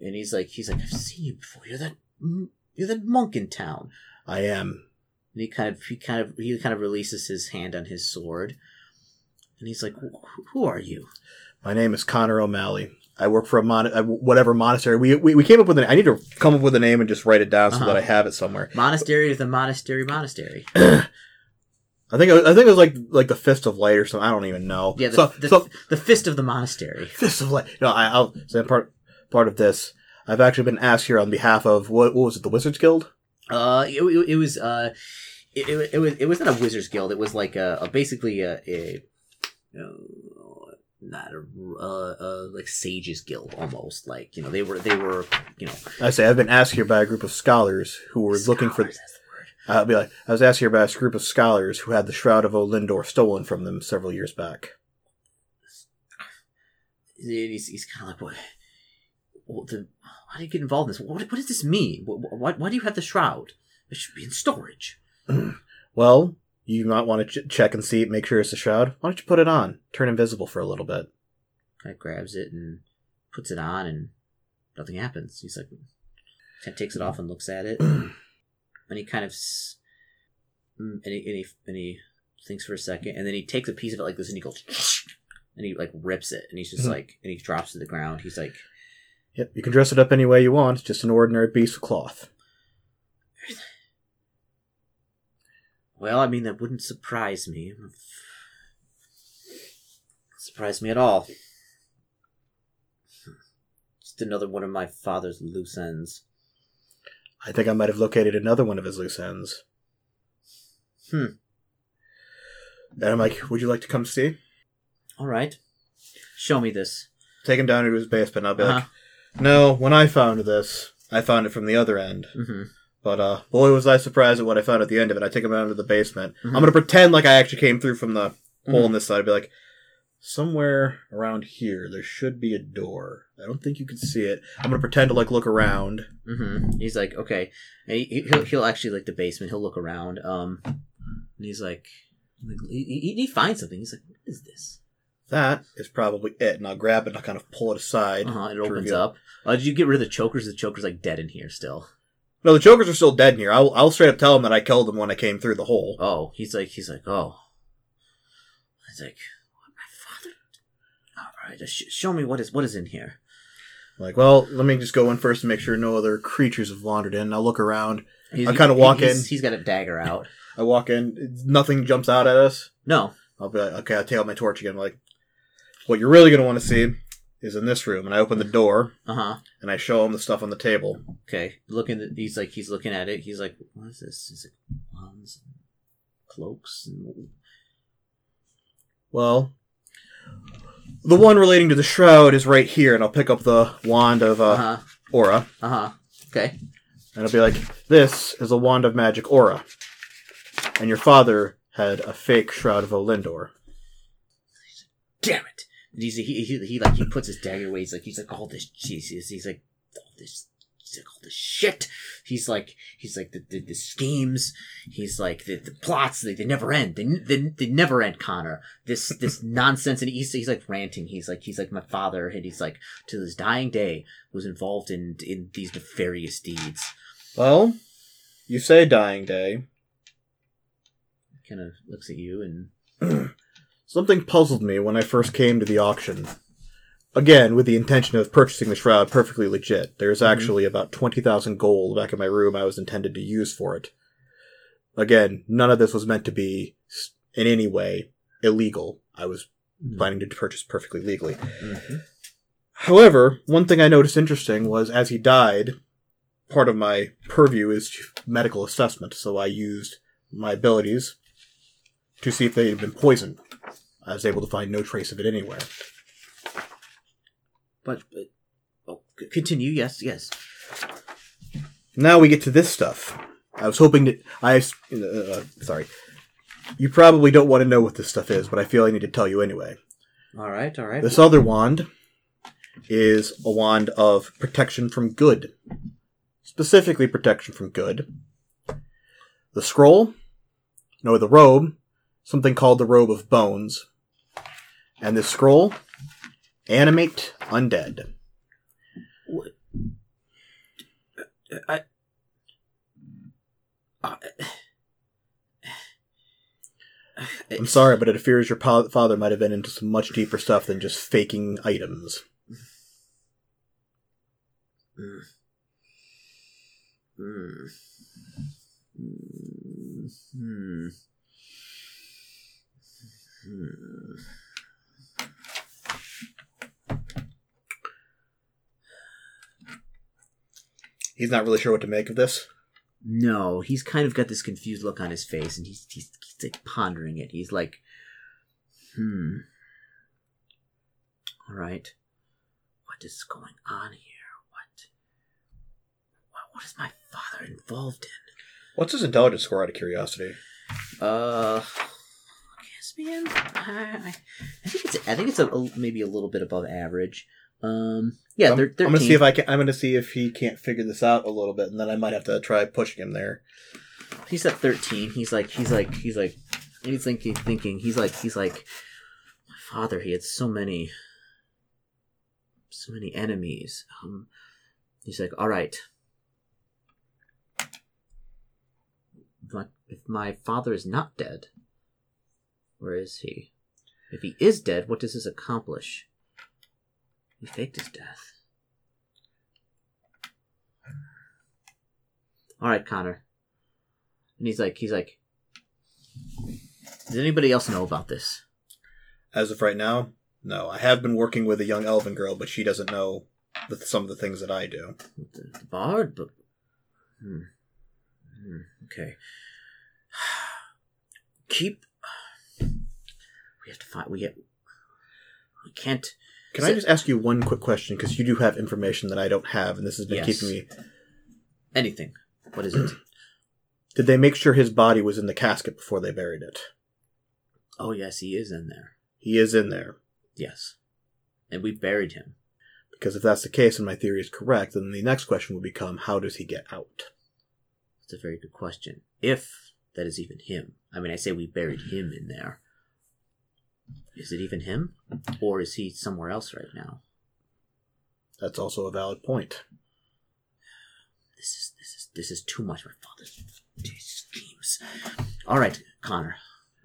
and he's like, he's like, I've seen you before. You're that, you're that monk in town. I am. And he kind of, he kind of, he kind of releases his hand on his sword, and he's like, who are you? My name is Connor O'Malley. I work for a mon- whatever monastery. We, we we came up with a name. I need to come up with a name and just write it down so uh-huh. that I have it somewhere. Monastery is the monastery monastery. I think it was, I think it was like like the Fist of Light or something. I don't even know. Yeah, the, so, the, so, the Fist of the Monastery. Fist of Light. No, I, I'll say part part of this. I've actually been asked here on behalf of what what was it? The Wizards Guild. Uh, it, it, it was uh, it, it, it was it was not a Wizards Guild. It was like a, a basically a. a you know, Not a uh, uh, like sages guild, almost like you know they were they were you know. I say I've been asked here by a group of scholars who were scholars, looking for. That's the word. I'll be like I was asked here by a group of scholars who had the Shroud of Olyndor stolen from them several years back. He's, he's kind of like, what? The, why did you get involved in this? What, what does this mean? What, what? Why do you have the shroud? It should be in storage. Well, you might want to ch- check and see, make sure it's a shroud. Why don't you put it on? Turn invisible for a little bit. Guy grabs it and puts it on, and nothing happens. He's like, Kent takes it off and looks at it, and he kind of, and he, and, he, and he thinks for a second, and then he takes a piece of it like this, and he goes, and he like rips it, and he's just mm-hmm. like, and he drops to the ground. He's like, "Yep, you can dress it up any way you want. It's just an ordinary piece of cloth." Well, I mean, that wouldn't surprise me. Surprise me at all. Just another one of my father's loose ends. I think I might have located another one of his loose ends. Hmm. And I'm like, would you like to come see? All right. Show me this. Take him down into his basement. I'll be uh-huh. like, no, when I found this, I found it from the other end. Mm-hmm. But uh, boy, was I surprised at what I found at the end of it. I take him out into the basement. Mm-hmm. I'm going to pretend like I actually came through from the mm-hmm. hole in this side. I'd be like, somewhere around here, there should be a door. I don't think you can see it. I'm going to pretend to, like, look around. Mm-hmm. He's like, okay. And he, he'll, he'll actually, like, the basement. He'll look around. Um, and he's like, like he, he finds something. He's like, what is this? That is probably it. And I'll grab it and I'll kind of pull it aside. Uh-huh, and it opens reveal. up. Uh, did you get rid of the chokers? The chokers, like, dead in here still. No, the chokers are still dead in here. I'll, I'll straight up tell him that I killed him when I came through the hole. Oh, he's like, he's like, oh. He's like, my father? All right, just sh- show me what is what is in here. I'm like, well, let me just go in first and make sure no other creatures have wandered in. I'll look around. He's, I kind of walk he's, in. He's got a dagger out. I walk in. Nothing jumps out at us. No. I'll be like, okay, I'll take out my torch again. I'm like, what you're really going to want to see is in this room, and I open the door, uh-huh. and I show him the stuff on the table. Okay, looking, at, he's like, he's looking at it. He's like, "What is this? Is it wands, and cloaks?" And... Well, the one relating to the shroud is right here, and I'll pick up the wand of uh, uh-huh. Aura. Uh huh. Okay, and I'll be like, "This is a wand of magic Aura, and your father had a fake shroud of Olyndor." Damn it. And he's, he, he, he, like, he puts his dagger away. He's like, he's like, all this, Jesus. He's like, all this, he's like, all this shit. He's like, he's like, the, the, the schemes. He's like, the, the plots, they, they never end. They, they, they never end, Connor. This, this nonsense. And he's, he's like ranting. He's like, he's like my father. And he's like, to his dying day was involved in, in these nefarious deeds. Well, you say dying day. Kind of looks at you and... Something puzzled me when I first came to the auction. Again, with the intention of purchasing the shroud perfectly legit. There's actually mm-hmm. about twenty thousand gold back in my room I was intended to use for it. Again, none of this was meant to be, in any way, illegal. I was mm-hmm. planning to purchase perfectly legally. Mm-hmm. However, one thing I noticed interesting was as he died, part of my purview is medical assessment, so I used my abilities to see if they had been poisoned. I was able to find no trace of it anywhere. But, but oh, continue, yes, yes. Now we get to this stuff. I was hoping to... I uh, Sorry. You probably don't want to know what this stuff is, but I feel I need to tell you anyway. All right, all right. This other wand is a wand of protection from good. Specifically protection from good. The scroll, no, the robe, something called the Robe of Bones. And this scroll, Animate Undead. What? I... I... I'm sorry, but it appears your father might have been into some much deeper stuff than just faking items. Mm. Mm. Hmm. He's not really sure what to make of this. No, he's kind of got this confused look on his face, and he's he's, he's like pondering it. He's like, "Hmm, all right, what is going on here? What, what is my father involved in?" What's his intelligence score? Out of curiosity. Uh. Man, I, I think it's I think it's a, a, maybe a little bit above average. Um, yeah, they're, they're I'm gonna see if I can. I'm gonna see if he can't figure this out a little bit, and then I might have to try pushing him there. he's at thirteen. He's like, he's like, he's like, and he's thinking, thinking, he's like, he's like, my father, he had so many, so many enemies. Um, he's like, all right. But if my father is not dead, where is he? If he is dead, what does this accomplish? He faked his death. All right, Connor. And he's like, he's like, does anybody else know about this? As of right now, no. I have been working with a young elven girl, but she doesn't know the, some of the things that I do. The, the bard? But... Hmm. Hmm. Okay. Keep... We have to find... We, have... we can't... Can I just ask you one quick question? Because you do have information that I don't have, and this has been yes. keeping me... Anything. What is it? Did they make sure his body was in the casket before they buried it? Oh, yes, he is in there. He is in there. Yes. And we buried him. Because if that's the case, and my theory is correct, then the next question would become, how does he get out? That's a very good question. If that is even him. I mean, I say we buried him in there. Is it even him? Or is he somewhere else right now? That's also a valid point. This is this is this is too much. My father's schemes. All right, Connor,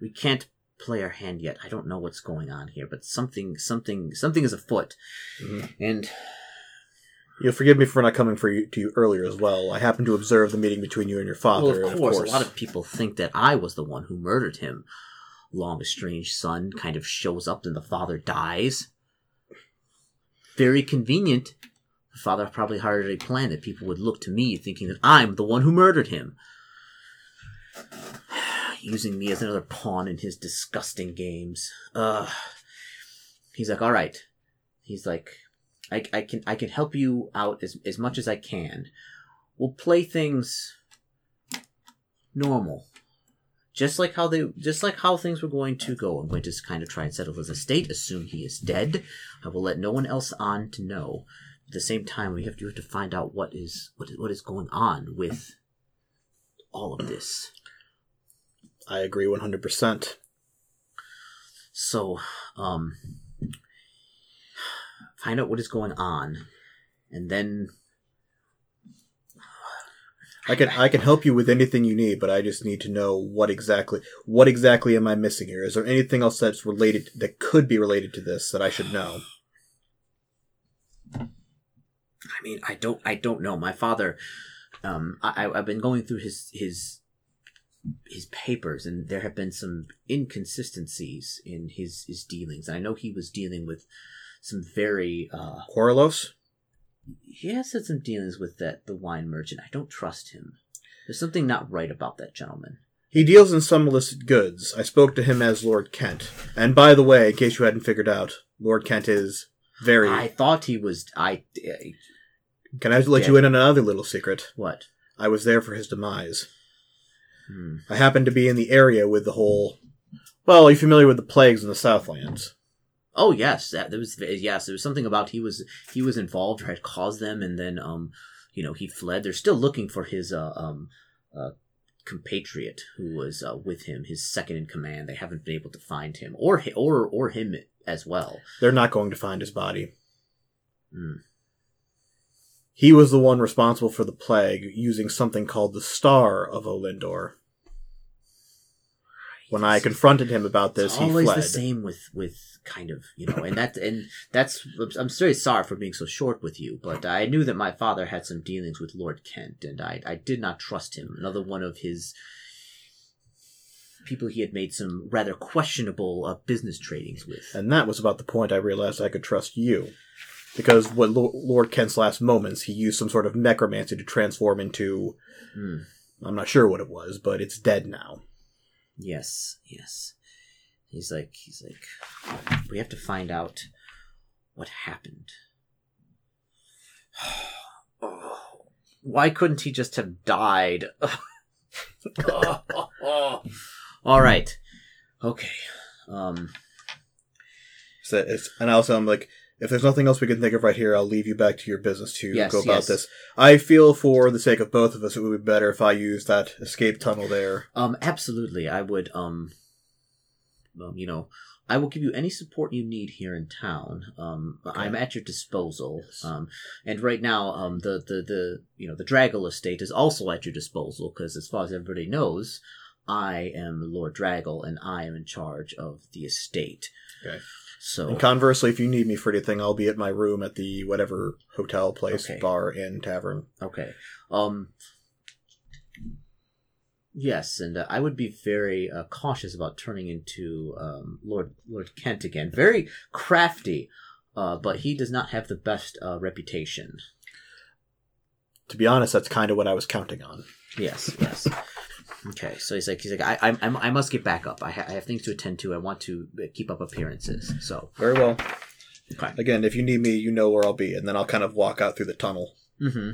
we can't play our hand yet. I don't know what's going on here, but something something something is afoot. Mm-hmm. And you'll forgive me for not coming for you, to you earlier as well. I happened to observe the meeting between you and your father. Well, of, course, of course, a lot of people think that I was the one who murdered him. Long estranged son kind of shows up, and the father dies. Very convenient. The father probably hired a plan that people would look to me thinking that I'm the one who murdered him. Using me as another pawn in his disgusting games. Uh, he's like, all right. He's like, I, I can I can help you out as, as much as I can. We'll play things normal. Just like how they, just like how things were going to go. I'm going to kind of try and settle his estate. Assume he is dead. I will let no one else on to know. At the same time, we have to, we have to find out what is what is, what is going on with all of this. I agree one hundred percent. So, um, find out what is going on, and then I can I can help you with anything you need, but I just need to know what exactly what exactly am I missing here? Is there anything else that's related that could be related to this that I should know? I mean, I don't, I don't know. My father, um, I, I've been going through his, his, his papers, and there have been some inconsistencies in his, his dealings. I know he was dealing with some very, uh... Quarilos? He has had some dealings with that, the wine merchant. I don't trust him. There's something not right about that gentleman. He deals in some illicit goods. I spoke to him as Lord Kent. And by the way, in case you hadn't figured out, Lord Kent is very... I thought he was... I. I Can I let yeah. you in on another little secret? What? I was there for his demise. Hmm. I happened to be in the area with the whole... Well, are you familiar with the plagues in the Southlands? Oh, yes. That, there was, yes, there was something about he was he was involved or had caused them, and then, um, you know, he fled. They're still looking for his uh, um, uh, compatriot who was uh, with him, his second-in-command. They haven't been able to find him, or, or, or him as well. They're not going to find his body. Hmm. He was the one responsible for the plague using something called the Star of Olyndor. When I confronted him about this, he fled. It's always the same with, with kind of, you know, and that and that's, I'm very sorry for being so short with you, but I knew that my father had some dealings with Lord Kent, and I, I did not trust him. Another one of his people he had made some rather questionable uh, business tradings with. And that was about the point I realized I could trust you. Because what Lord Kent's last moments, he used some sort of necromancy to transform into, mm. I'm not sure what it was, but it's dead now. Yes, yes. He's like, he's like, we have to find out what happened. Why couldn't he just have died? All right. Okay. Um. So it's, and also I'm like, if there's nothing else we can think of right here, I'll leave you back to your business to yes, go about yes. this. I feel for the sake of both of us, it would be better if I used that escape tunnel there. Um, absolutely. I would, um, um, you know, I will give you any support you need here in town. Um, okay. I'm at your disposal. Yes. Um, and right now, um, the, the, the, you know, the Draggle estate is also at your disposal because as far as everybody knows, I am Lord Draggle and I am in charge of the estate. Okay. So, and conversely, if you need me for anything, I'll be at my room at the whatever hotel, place, okay. bar, inn, tavern. Okay. Um. Yes, and uh, I would be very uh, cautious about turning into um, Lord Lord Kent again. Very crafty, uh, but he does not have the best uh, reputation. To be honest, that's kind of what I was counting on. Yes. Yes. Okay, so he's like, he's like, I, I, I must get back up. I, ha- I have things to attend to. I want to keep up appearances. So very well. Okay. Again, if you need me, you know where I'll be, and then I'll kind of walk out through the tunnel. Mm-hmm.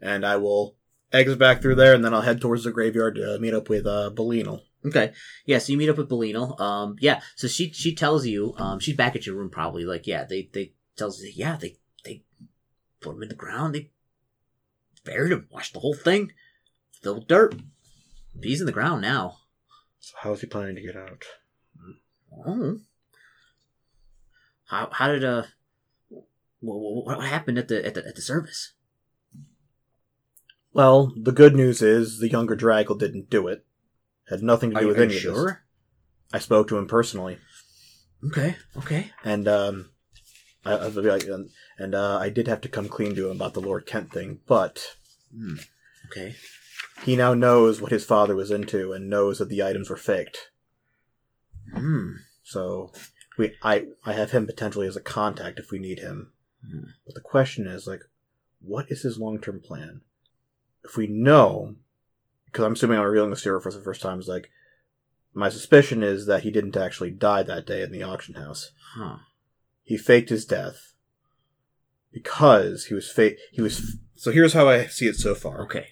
And I will exit back through there, and then I'll head towards the graveyard to uh, meet up with uh, Belina. Okay. Yeah, so you meet up with Belina. Um, yeah. So she she tells you, um, she's back at your room probably. Like, yeah, they they tells you, yeah, they they put him in the ground. They buried him, washed the whole thing. Still dirt. He's in the ground now. So how is he planning to get out? Oh. How how did uh what, what happened at the at the at the service? Well, the good news is the younger Draggle didn't do it. Had nothing to do with any of this. Are you sure? I spoke to him personally. Okay. Okay. And um, I, I like, and uh, I did have to come clean to him about the Lord Kent thing, but mm. okay. He now knows what his father was into and knows that the items were faked. Mm. So we, I I have him potentially as a contact if we need him. Mm. But the question is, like, what is his long-term plan? If we know, because I'm assuming I'm revealing this to her for the first time, is like, my suspicion is that he didn't actually die that day in the auction house. Huh. He faked his death because he was fake. He was. So here's how I see it so far. Okay.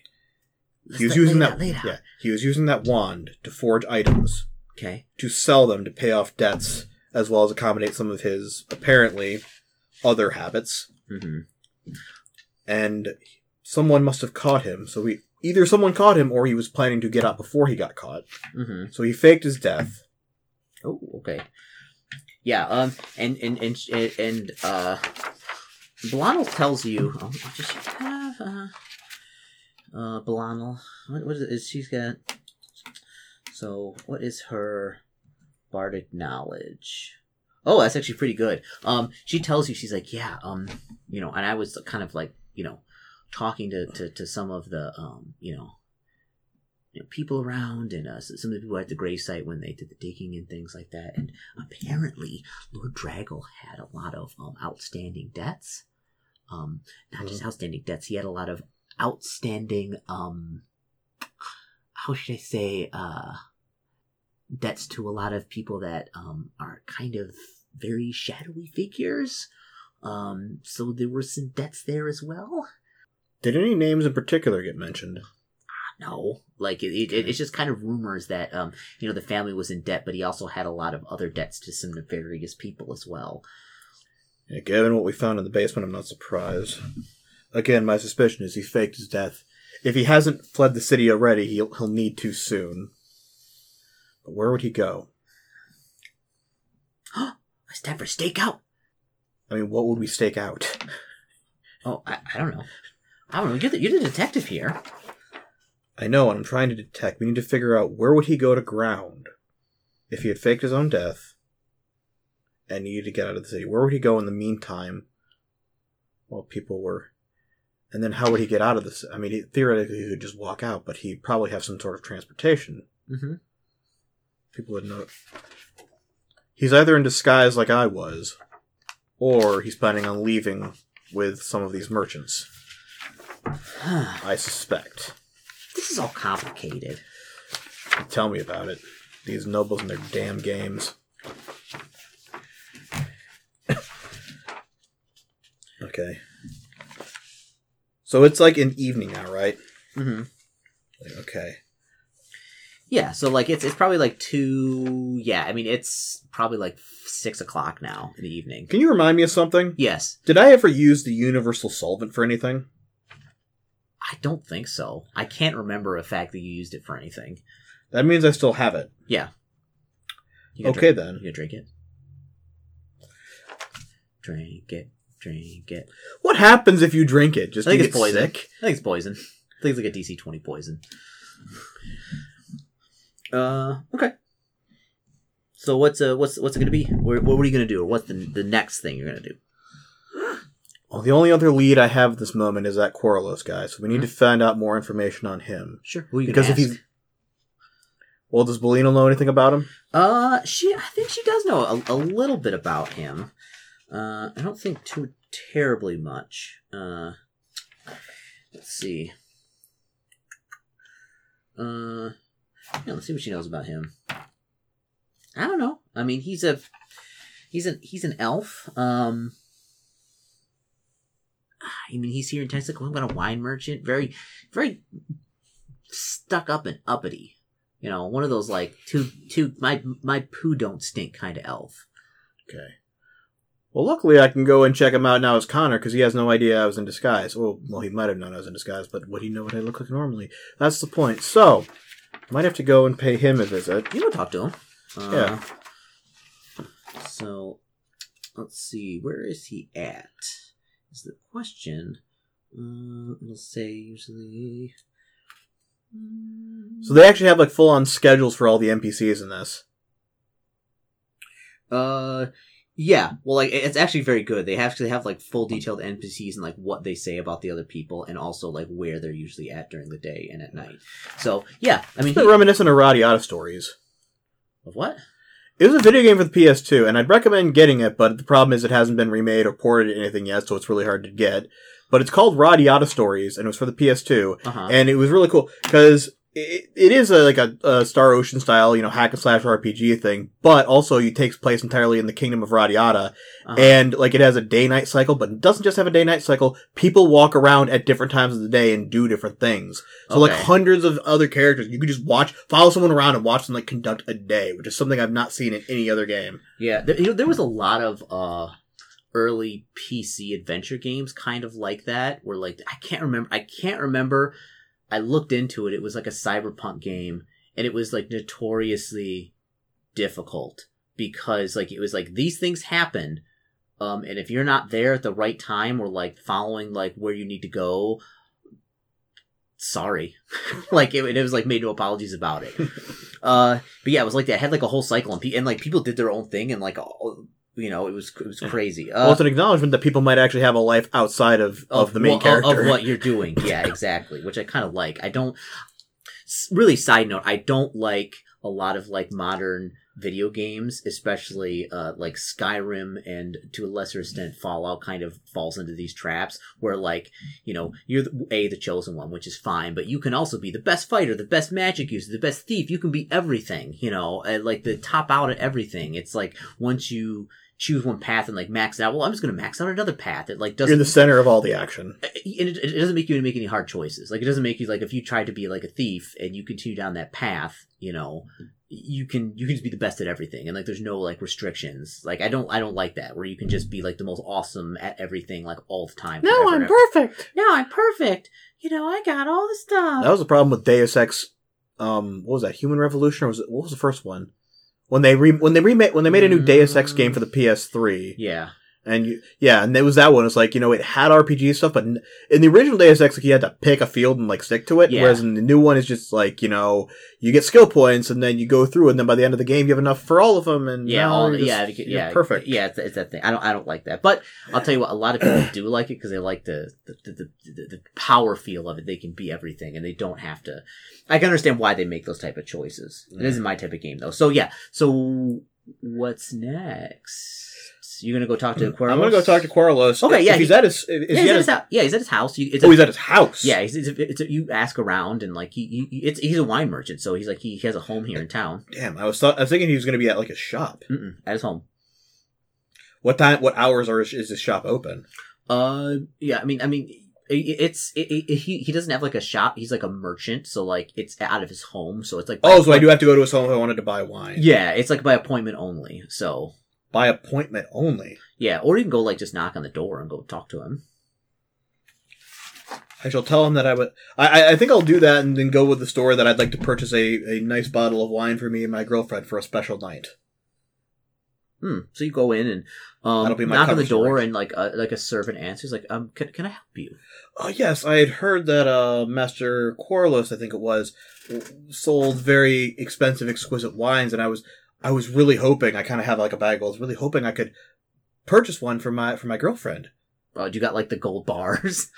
He was using that, yeah, he was using that wand to forge items, okay, to sell them to pay off debts, as well as accommodate some of his apparently other habits. Mm-hmm. And someone must have caught him. So we either someone caught him, or he was planning to get out before he got caught. Mm-hmm. So he faked his death. Oh, okay, yeah. Um, and and and and uh, Blano tells you. Oh, I just have. Uh... Uh, Belina, what, what is it? Is she's got? So, what is her bardic knowledge? Oh, that's actually pretty good. Um, she tells you, she's like, yeah, um, you know, and I was kind of like, you know, talking to, to, to some of the, um, you know, you know people around and uh, some of the people at the gravesite when they did the digging and things like that. And apparently, Lord Draggle had a lot of um, outstanding debts. Um, not mm-hmm. just outstanding debts, he had a lot of outstanding, um, how should I say, uh, debts to a lot of people that, um, are kind of very shadowy figures. Um, so there were some debts there as well. Did any names in particular get mentioned? No. Like, it, it, okay. it's just kind of rumors that, um, you know, the family was in debt, but he also had a lot of other debts to some nefarious people as well. Yeah, given what we found in the basement, I'm not surprised. Again, my suspicion is he faked his death. If he hasn't fled the city already, he'll, he'll need to soon. But where would he go? It's time for stakeout. I mean, what would we stake out? Oh, I, I don't know. I don't know. You're the, you're the detective here. I know, and I'm trying to detect. We need to figure out where would he go to ground if he had faked his own death and needed to get out of the city. Where would he go in the meantime while people were... And then how would he get out of this? I mean, he, theoretically, he could just walk out, but he'd probably have some sort of transportation. Mm-hmm. People would know. He's either in disguise like I was, or he's planning on leaving with some of these merchants. I suspect. This is all complicated. Tell me about it. These nobles and their damn games. Okay. So it's like an evening now, right? Mm-hmm. Like, okay. Yeah, so like it's it's probably like two. Yeah, I mean it's probably like six o'clock now in the evening. Can you remind me of something? Yes. Did I ever use the universal solvent for anything? I don't think so. I can't remember a fact that you used it for anything. That means I still have it. Yeah. Okay drink, then. You gonna drink it? Drink it. Drink it. What happens if you drink it? Just I think it's poison. Sick? I think it's poison. I think it's like a D C twenty poison. Uh, okay. So what's uh what's what's it gonna be? What, what are you gonna do? Or what's the the next thing you're gonna do? Well, the only other lead I have at this moment is that Quarilos guy, so we need mm-hmm. to find out more information on him. Sure. Who are you because gonna if ask? He, well, does Belina know anything about him? Uh, she I think she does know a, a little bit about him. Uh, I don't think too terribly much. Uh, let's see. Uh. Yeah, let's see what she knows about him. I don't know. I mean, he's a he's an he's an elf. Um, I mean, he's here in Texas. We've got a wine merchant, very, very stuck up and uppity. You know, one of those like two two my my poo don't stink kind of elf. Okay. Well, luckily I can go and check him out now as Connor because he has no idea I was in disguise. Well, well, he might have known I was in disguise, but would he know what I look like normally? That's the point. So. Might have to go and pay him a visit. You can talk to him. Uh, yeah. So, let's see. Where is he at? Is the question. Uh, it'll say usually... So they actually have like full-on schedules for all the N P Cs in this. Uh, yeah. Well, like it's actually very good. They have they have like full detailed N P Cs and like what they say about the other people, and also like where they're usually at during the day and at night. So yeah, I mean, it's a bit reminiscent of Radiata Stories. Of what? It was a video game for the P S two, and I'd recommend getting it. But the problem is it hasn't been remade or ported or anything yet, so it's really hard to get. But it's called Radiata Stories, and it was for the P S two, uh-huh. and it was really cool because. It, it is a, like a, a Star Ocean style, you know, hack and slash R P G thing, but also it takes place entirely in the kingdom of Radiata. Uh-huh. And like it has a day-night cycle, but it doesn't just have a day-night cycle. People walk around at different times of the day and do different things. So okay. like hundreds of other characters, you can just watch, follow someone around and watch them like conduct a day, which is something I've not seen in any other game. Yeah, there, you know, there was a lot of uh, early P C adventure games kind of like that, where like, I can't remember, I can't remember... I looked into it. It was like a cyberpunk game, and it was like notoriously difficult because like it was like these things happen, um, and if you're not there at the right time or like following like where you need to go, sorry, like it, it was like made no apologies about it. uh, but yeah, it was like that. It had like a whole cycle, and, pe- and like people did their own thing, and like all, you know, it was it was crazy. Uh, well, it's an acknowledgement that people might actually have a life outside of, of, of the main well, character. Of what you're doing. Yeah, exactly. Which I kind of like. I don't... Really, side note, I don't like a lot of, like, modern video games, especially, uh, like, Skyrim and, to a lesser extent, Fallout kind of falls into these traps where, like, you know, you're, the, A, the chosen one, which is fine, but you can also be the best fighter, the best magic user, the best thief. You can be everything, you know, and, like, the top out at everything. It's like, once you... choose one path and like max out. Well, I'm just going to max out another path. It like doesn't. You're the center of all the action. And it, it doesn't make you make any hard choices. Like it doesn't make you like if you try to be like a thief and you continue down that path, you know, you can you can just be the best at everything. And like there's no like restrictions. Like I don't I don't like that where you can just be like the most awesome at everything like all the time. No, I'm perfect. No, I'm perfect. You know, I got all the stuff. That was the problem with Deus Ex. Um, what was that? Human Revolution or was it? What was the first one? When they re- when they remade when they made a new Deus Ex game for the P S three, yeah, and you, yeah, and it was that one. It's like you know it had R P G stuff, but in, in the original Deus Ex, like, you had to pick a field and like stick to it. Yeah. Whereas in the new one, it's just like you know you get skill points and then you go through, and then by the end of the game, you have enough for all of them. And yeah, all, just, yeah, because, yeah, perfect. Yeah, it's, it's that thing. I don't I don't like that, but I'll tell you what, a lot of people do like it because they like the the, the the the power feel of it. They can be everything, and they don't have to. I can understand why they make those type of choices. It isn't my type of game, though. So, yeah. So, what's next? You're going to go talk to Quarilos? I'm going to go talk to Quarilos. Okay, yeah. If he's he, at his, is yeah, he's at his, his yeah, he's at his house. You, it's oh, a, he's at his house? Yeah. He's, it's a, it's a, you ask around, and, like, he, he it's, he's a wine merchant, so he's, like, he, he has a home here in town. Damn, I was, th- I was thinking he was going to be at, like, a shop. Mm-mm, at his home. What time, what hours are, is his shop open? Uh, yeah, I mean, I mean... It's it, it, he he doesn't have like a shop. He's like a merchant, so like it's out of his home. So it's like oh, so I do have to go to his home if I wanted to buy wine. Yeah, it's like by appointment only. So by appointment only. Yeah, or you can go like just knock on the door and go talk to him. I shall tell him that I would. I I think I'll do that and then go with the store that I'd like to purchase a, a nice bottle of wine for me and my girlfriend for a special night. Hmm. So you go in and um, knock on the door, and like a, like a servant answers, like, um, can can I help you? Oh yes, I had heard that uh, Master Quarilos, I think it was, sold very expensive, exquisite wines, and I was I was really hoping. I kind of have like a bag. I was really hoping I could purchase one for my for my girlfriend. Oh, you got like the gold bars.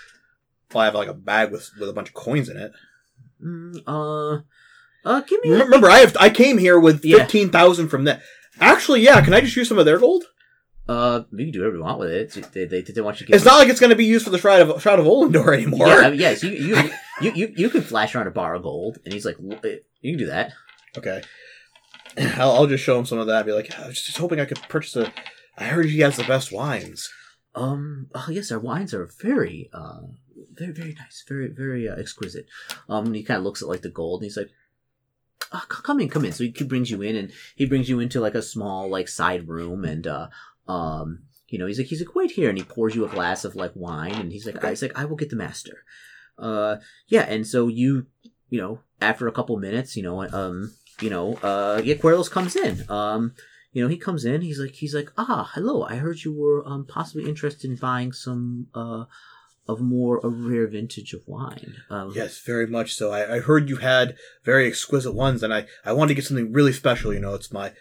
Well, I have like a bag with with a bunch of coins in it. Mm, uh, uh, give me. Remember, a- I have I came here with fifteen thousand yeah. from that. Actually, yeah. Can I just use some of their gold? Uh, you can do whatever you want with it. They they, they want you to. Give it's them. Not like it's going to be used for the Shroud of Shroud of Olyndor anymore. Yeah, I mean, yes, you you, you you you can flash around a bar of gold, and he's like, you can do that. Okay, I'll, I'll just show him some of that. And be like, I was just hoping I could purchase a. I heard he has the best wines. Um. Oh yes, our wines are very uh very very nice, very very uh, exquisite. Um. And he kind of looks at like the gold, and he's like. Uh, come in, come in. So he brings you in, and he brings you into like a small like side room, and uh, um, you know, he's like, he's like, wait here, and he pours you a glass of like wine, and he's like, okay. I, he's like, I will get the master. Uh, yeah, and so you, you know, after a couple minutes, you know, um, you know, uh, yeah, Quarilos comes in. Um, you know, he comes in. He's like, he's like, ah, hello. I heard you were um possibly interested in buying some uh of more a rare vintage of wine. Um, yes, very much so. I, I heard you had very exquisite ones, and I, I wanted to get something really special. You know, it's my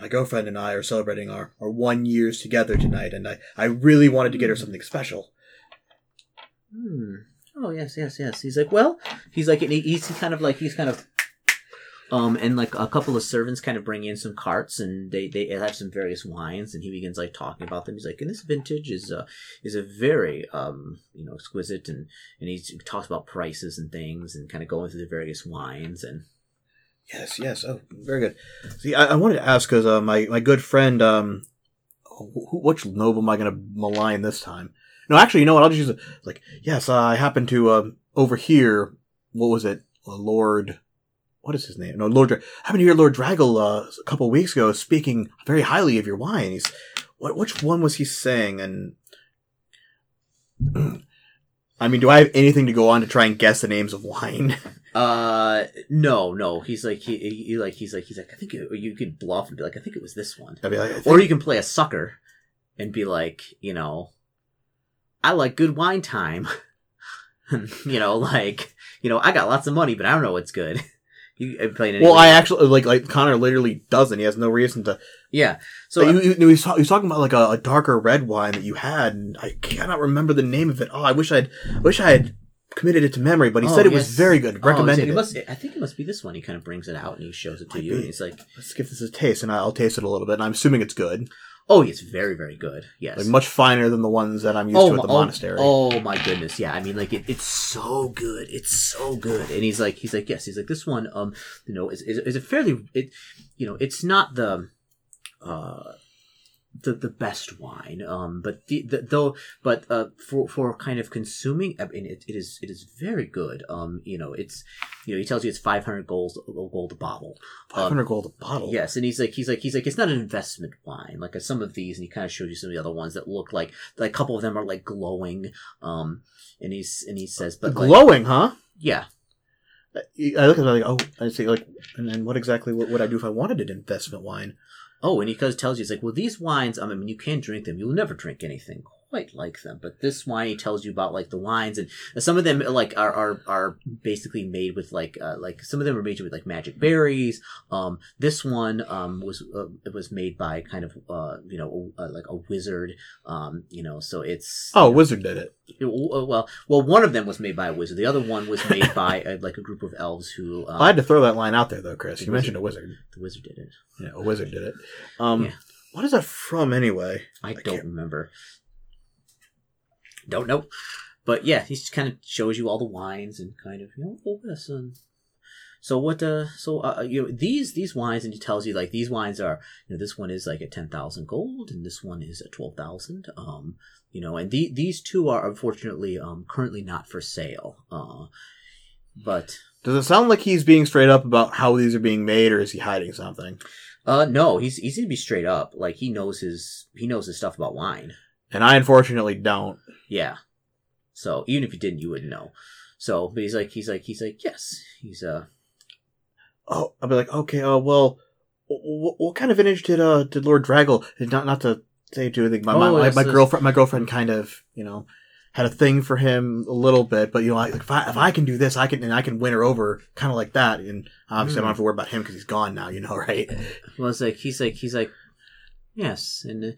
my girlfriend and I are celebrating our, our one years together tonight, and I, I really wanted to get her something special. Hmm. Oh, yes, yes, yes. He's like, well, he's like, and he, he's kind of like, he's kind of, um, and like a couple of servants kind of bring in some carts, and they, they have some various wines, and he begins like talking about them. He's like, and this vintage is a, is a very, um, you know, exquisite. And, and he talks about prices and things and kind of going through the various wines and. Yes. Yes. Oh, very good. See, I, I wanted to ask cause, uh, my, my good friend, um, who, which noble am I going to malign this time? No, actually, you know what? I'll just use it. Like, yes, uh, I happened to, um, overhear, what was it? Uh, Lord. What is his name? No, Lord. Dra- I happened to hear Lord Draggle uh, a couple of weeks ago speaking very highly of your wine. He's, what? Which one was he saying? And I mean, do I have anything to go on to try and guess the names of wine? uh, no, no. He's like, he, he like, he's like, he's like. I think it, you could bluff and be like, I think it was this one. I'd be like, I think- or you can play a sucker and be like, you know, I like good wine time. you know, like, you know, I got lots of money, but I don't know what's good. Well, I actually like like Connor literally doesn't. He has no reason to. Yeah. So he, he, he, was, he was talking about like a, a darker red wine that you had, and I cannot remember the name of it. Oh, I wish I'd wish I had committed it to memory. But he oh, said it yes. was very good. Recommended. Oh, must, I think it must be this one. He kind of brings it out and he shows it to Might you, be. And he's like, "Let's give this a taste." And I'll taste it a little bit. And I'm assuming it's good. Oh, it's very, very good. Yes, like much finer than the ones that I'm used oh, to at the oh, monastery. Oh my goodness, yeah. I mean, like it, it's so good. It's so good. And he's like, he's like, yes, he's like, this one, um, you know, is is, is a fairly, it, you know, it's not the, uh, the the best wine, um, but the, the though, but uh, for for kind of consuming, I mean, it, it is it is very good. Um, you know, it's, you know, he tells you it's five hundred gold gold a bottle. Five hundred um, gold a bottle. Yes, and he's like, he's like, he's like, it's not an investment wine. Like some of these, and he kind of shows you some of the other ones that look like, like a couple of them are like glowing. Um, and he's and he says, but like, glowing, huh? Yeah. I look at it like, oh, I say like, and then what exactly what would I do if I wanted an investment wine? Oh, and he tells you, he's like, well, these wines, I mean, you can drink them. You'll never drink anything quite like them. But this wine, he tells you about, like, the wines. And some of them, like, are are, are basically made with, like, uh, like some of them are made with, like, magic berries. Um, this one um, was uh, it was made by kind of, uh, you know, a, like a wizard, um, you know, so it's... Oh, a wizard did it. it well, well, one of them was made by a wizard. The other one was made by, uh, like, a group of elves who... Um, I had to throw that line out there, though, Chris. You wizard, mentioned a wizard. The wizard did it. Yeah, a wizard did it. Um, yeah. What is that from anyway? I, I don't can't... remember. Don't know. But yeah, he just kind of shows you all the wines and kind of, you know, oh, this and So what? Uh, so uh, you know, these these wines, and it tells you like these wines are. You know, this one is like at ten thousand gold, and this one is at twelve thousand. Um, you know, and the, these two are unfortunately um currently not for sale. Uh, but does it sound like he's being straight up about how these are being made, or is he hiding something? Uh, no, he's he's gonna be straight up. Like he knows his he knows his stuff about wine, and I unfortunately don't. Yeah. So even if you didn't, you wouldn't know. So, but he's like, he's like, he's like, yes, he's uh. Oh, I'll be like, okay, uh, well, what, what kind of vintage did uh did Lord Draggle? Not not to say too anything. My, oh, my, my, my girlfriend, my girlfriend, kind of, you know, had a thing for him a little bit. But you know, like if I if I can do this, I can and I can win her over, kind of like that. And obviously, mm. I don't have to worry about him because he's gone now. You know, right? Well, it's like he's like he's like, yes, and. Uh,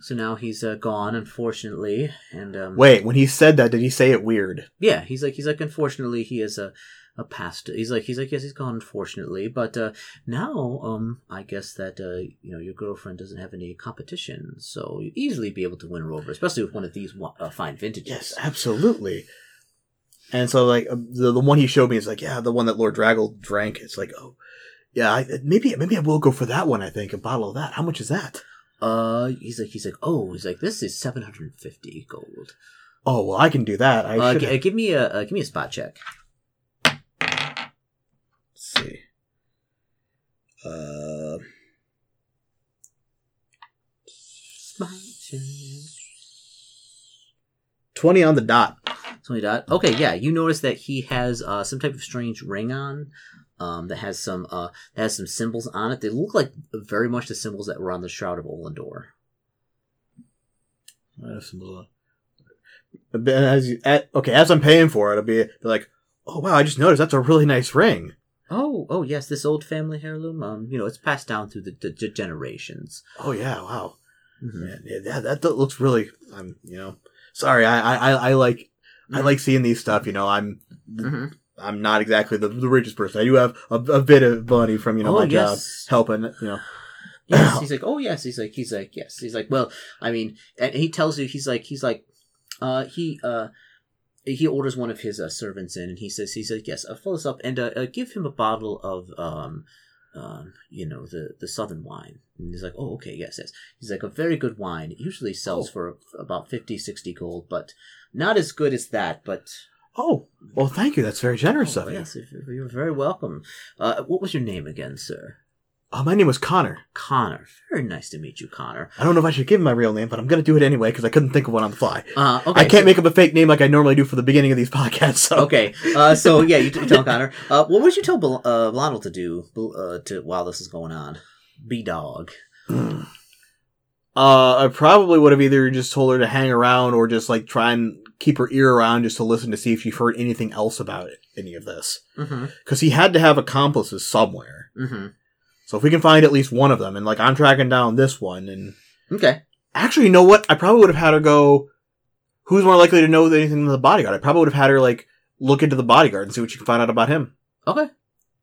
So now he's uh, gone, unfortunately, and um, wait. When he said that, did he say it weird? Yeah, he's like, he's like, unfortunately, he is a, a past. He's like, he's like, yes, he's gone, unfortunately, but uh, now, um, I guess that uh, you know, your girlfriend doesn't have any competition, so you easily be able to win her over, especially with one of these uh, fine vintages. Yes, absolutely. And so, like the the one he showed me is like, yeah, the one that Lord Draggle drank. It's like, oh, yeah, I, maybe maybe I will go for that one. I think a bottle of that. How much is that? Uh, he's like, he's like, oh, he's like, this is seven hundred and fifty gold. Oh well, I can do that. I uh, g- give me a uh, give me a spot check. Let's see. Uh, spot check. Twenty on the dot. Twenty dot. Okay, yeah. You notice that he has uh some type of strange ring on. Um, that has some uh, that has some symbols on it. They look like very much the symbols that were on the Shroud of Olyndor. As you, at, okay, as I'm paying for it, I'll be like, "Oh wow, I just noticed that's a really nice ring." Oh, oh yes, this old family heirloom. Um, you know, it's passed down through the, the, the generations. Oh yeah, wow. Mm-hmm. Man, yeah, that that looks really. I'm, you know, sorry. I I, I like mm-hmm. I like seeing these stuff. You know, I'm. Mm-hmm. I'm not exactly the, the richest person. I do have a, a bit of money from, you know, oh, my yes. job helping, you know. Yes, he's like, oh, yes. He's like, he's like, yes. He's like, well, I mean, and he tells you, he's like, he's like, uh, he, uh, he orders one of his uh, servants in and he says, he's like, yes, uh, fill this up and uh, uh, give him a bottle of, um, um, you know, the, the southern wine. And he's like, oh, okay, yes, yes. He's like, a very good wine. It usually sells oh. for about fifty, sixty gold, but not as good as that, but... Oh, well, thank you. That's very generous oh, of you. Yes, you're very welcome. Uh, what was your name again, sir? Uh, my name was Connor. Connor. Very nice to meet you, Connor. I don't know if I should give him my real name, but I'm going to do it anyway because I couldn't think of one on the fly. Uh, okay, I can't so... make up a fake name like I normally do for the beginning of these podcasts. So. Okay. Uh, so, yeah, you tell Connor. Uh, what would you tell Bel- uh, Blondel to do uh, to while this is going on? B-Dog. Mm. Uh, I probably would have either just told her to hang around or just, like, try and... keep her ear around just to listen to see if she heard anything else about it, any of this. Because mm-hmm. he had to have accomplices somewhere. Mm-hmm. So if we can find at least one of them, and like I'm tracking down this one, and okay, actually, you know what? I probably would have had her go. Who's more likely to know anything than the bodyguard? I probably would have had her like look into the bodyguard and see what she can find out about him. Okay,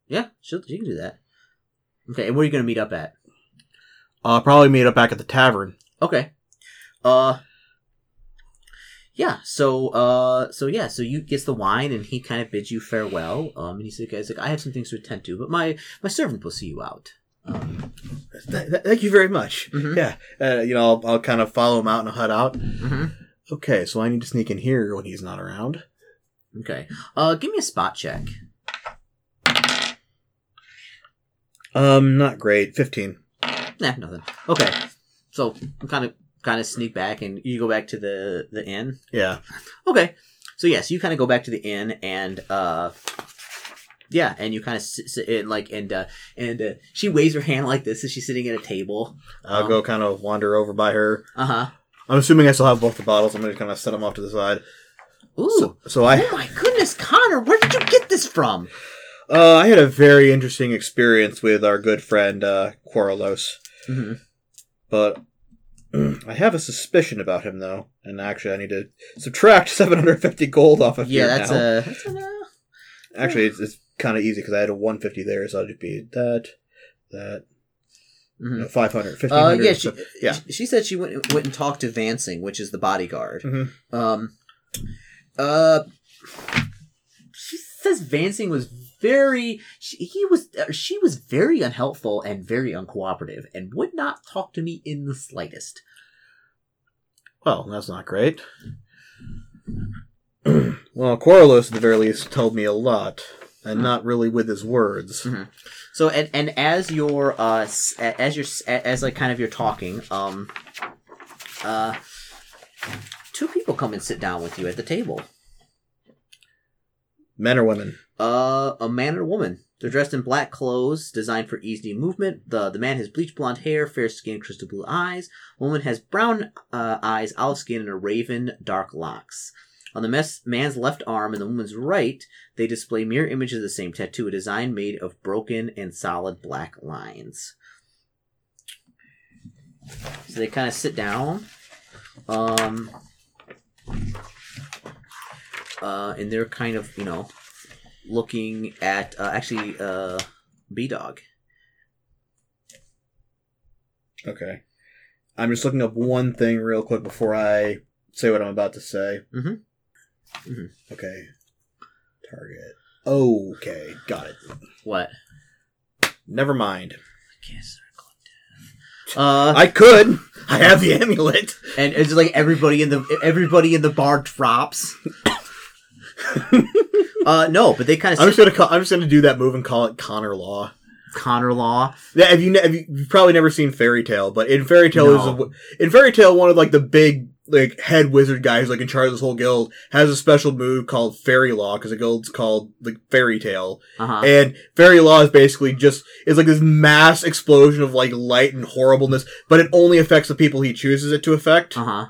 yeah, she she can do that. Okay, and where are you going to meet up at? Uh, probably meet up back at the tavern. Okay. Uh. Yeah, so, uh, so yeah, so you gets the wine, and he kind of bids you farewell, um, and he's like, he's like, I have some things to attend to, but my, my servant will see you out. Um, th- th- thank you very much. Mm-hmm. Yeah, uh, you know, I'll, I'll kind of follow him out and I'll hut out. Mm-hmm. Okay, so I need to sneak in here when he's not around. Okay, uh, give me a spot check. Um, not great, fifteen. Nah, nothing. Okay, so I'm kind of... kind of sneak back and you go back to the, the inn? Yeah. Okay. So, yes, yeah, so you kind of go back to the inn and, uh, yeah, and you kind of sit, sit in, like, and, uh, and, uh, she waves her hand like this as she's sitting at a table. I'll um, go kind of wander over by her. Uh-huh. I'm assuming I still have both the bottles. I'm going to kind of set them off to the side. Ooh. So, so I, oh, my goodness, Connor, where did you get this from? Uh, I had a very interesting experience with our good friend, uh, Quarilos. Mm-hmm. But... I have a suspicion about him, though. And actually, I need to subtract seven hundred fifty gold off of yeah, here that's now. A, that's a... Uh, actually, it's, it's kind of easy, because I had a one fifty there, so I'll just be that, that, mm-hmm. you know, five hundred, fifteen hundred. Uh, yeah, she, so, yeah, she said she went, went and talked to Vansing, which is the bodyguard. Mm-hmm. Um, uh, she says Vansing was very, she, he was, she was very unhelpful and very uncooperative and would not talk to me in the slightest. Well, that's not great. Well, Quarilos, at the very least, told me a lot, and mm-hmm. not really with his words. Mm-hmm. So, and and as you're, uh, as you're, as like kind of you're talking, um, uh, two people come and sit down with you at the table. Men or women? Uh, a man and a woman. They're dressed in black clothes designed for easy movement. The the man has bleached blonde hair, fair skin, crystal blue eyes. The woman has brown uh, eyes, olive skin, and a raven, dark locks. On the mes- man's left arm and the woman's right, they display mirror images of the same tattoo, a design made of broken and solid black lines. So they kind of sit down. Um, uh, and they're kind of, you know, looking at, uh, actually, uh, B-Dog. Okay. I'm just looking up one thing real quick before I say what I'm about to say. Mm-hmm. Mm-hmm. Okay. Target. Okay. Got it. What? Never mind. I can't circle death. Uh, I could. I have the amulet. And it's like everybody in the everybody in the bar drops. uh, no, but they kind of. I'm just gonna. Call, I'm just gonna do that move and call it Connor Law. Connor Law. Yeah, have you? Ne- have you you've probably never seen Fairy Tale, but in Fairy Tale, no. a, in Fairy Tale, one of like the big. Like, head wizard guy who's, like, in charge of this whole guild has a special move called Fairy Law, because the guild's called, like, Fairy Tale. Uh-huh. And Fairy Law is basically just, it's like this mass explosion of, like, light and horribleness, but it only affects the people he chooses it to affect. Uh-huh.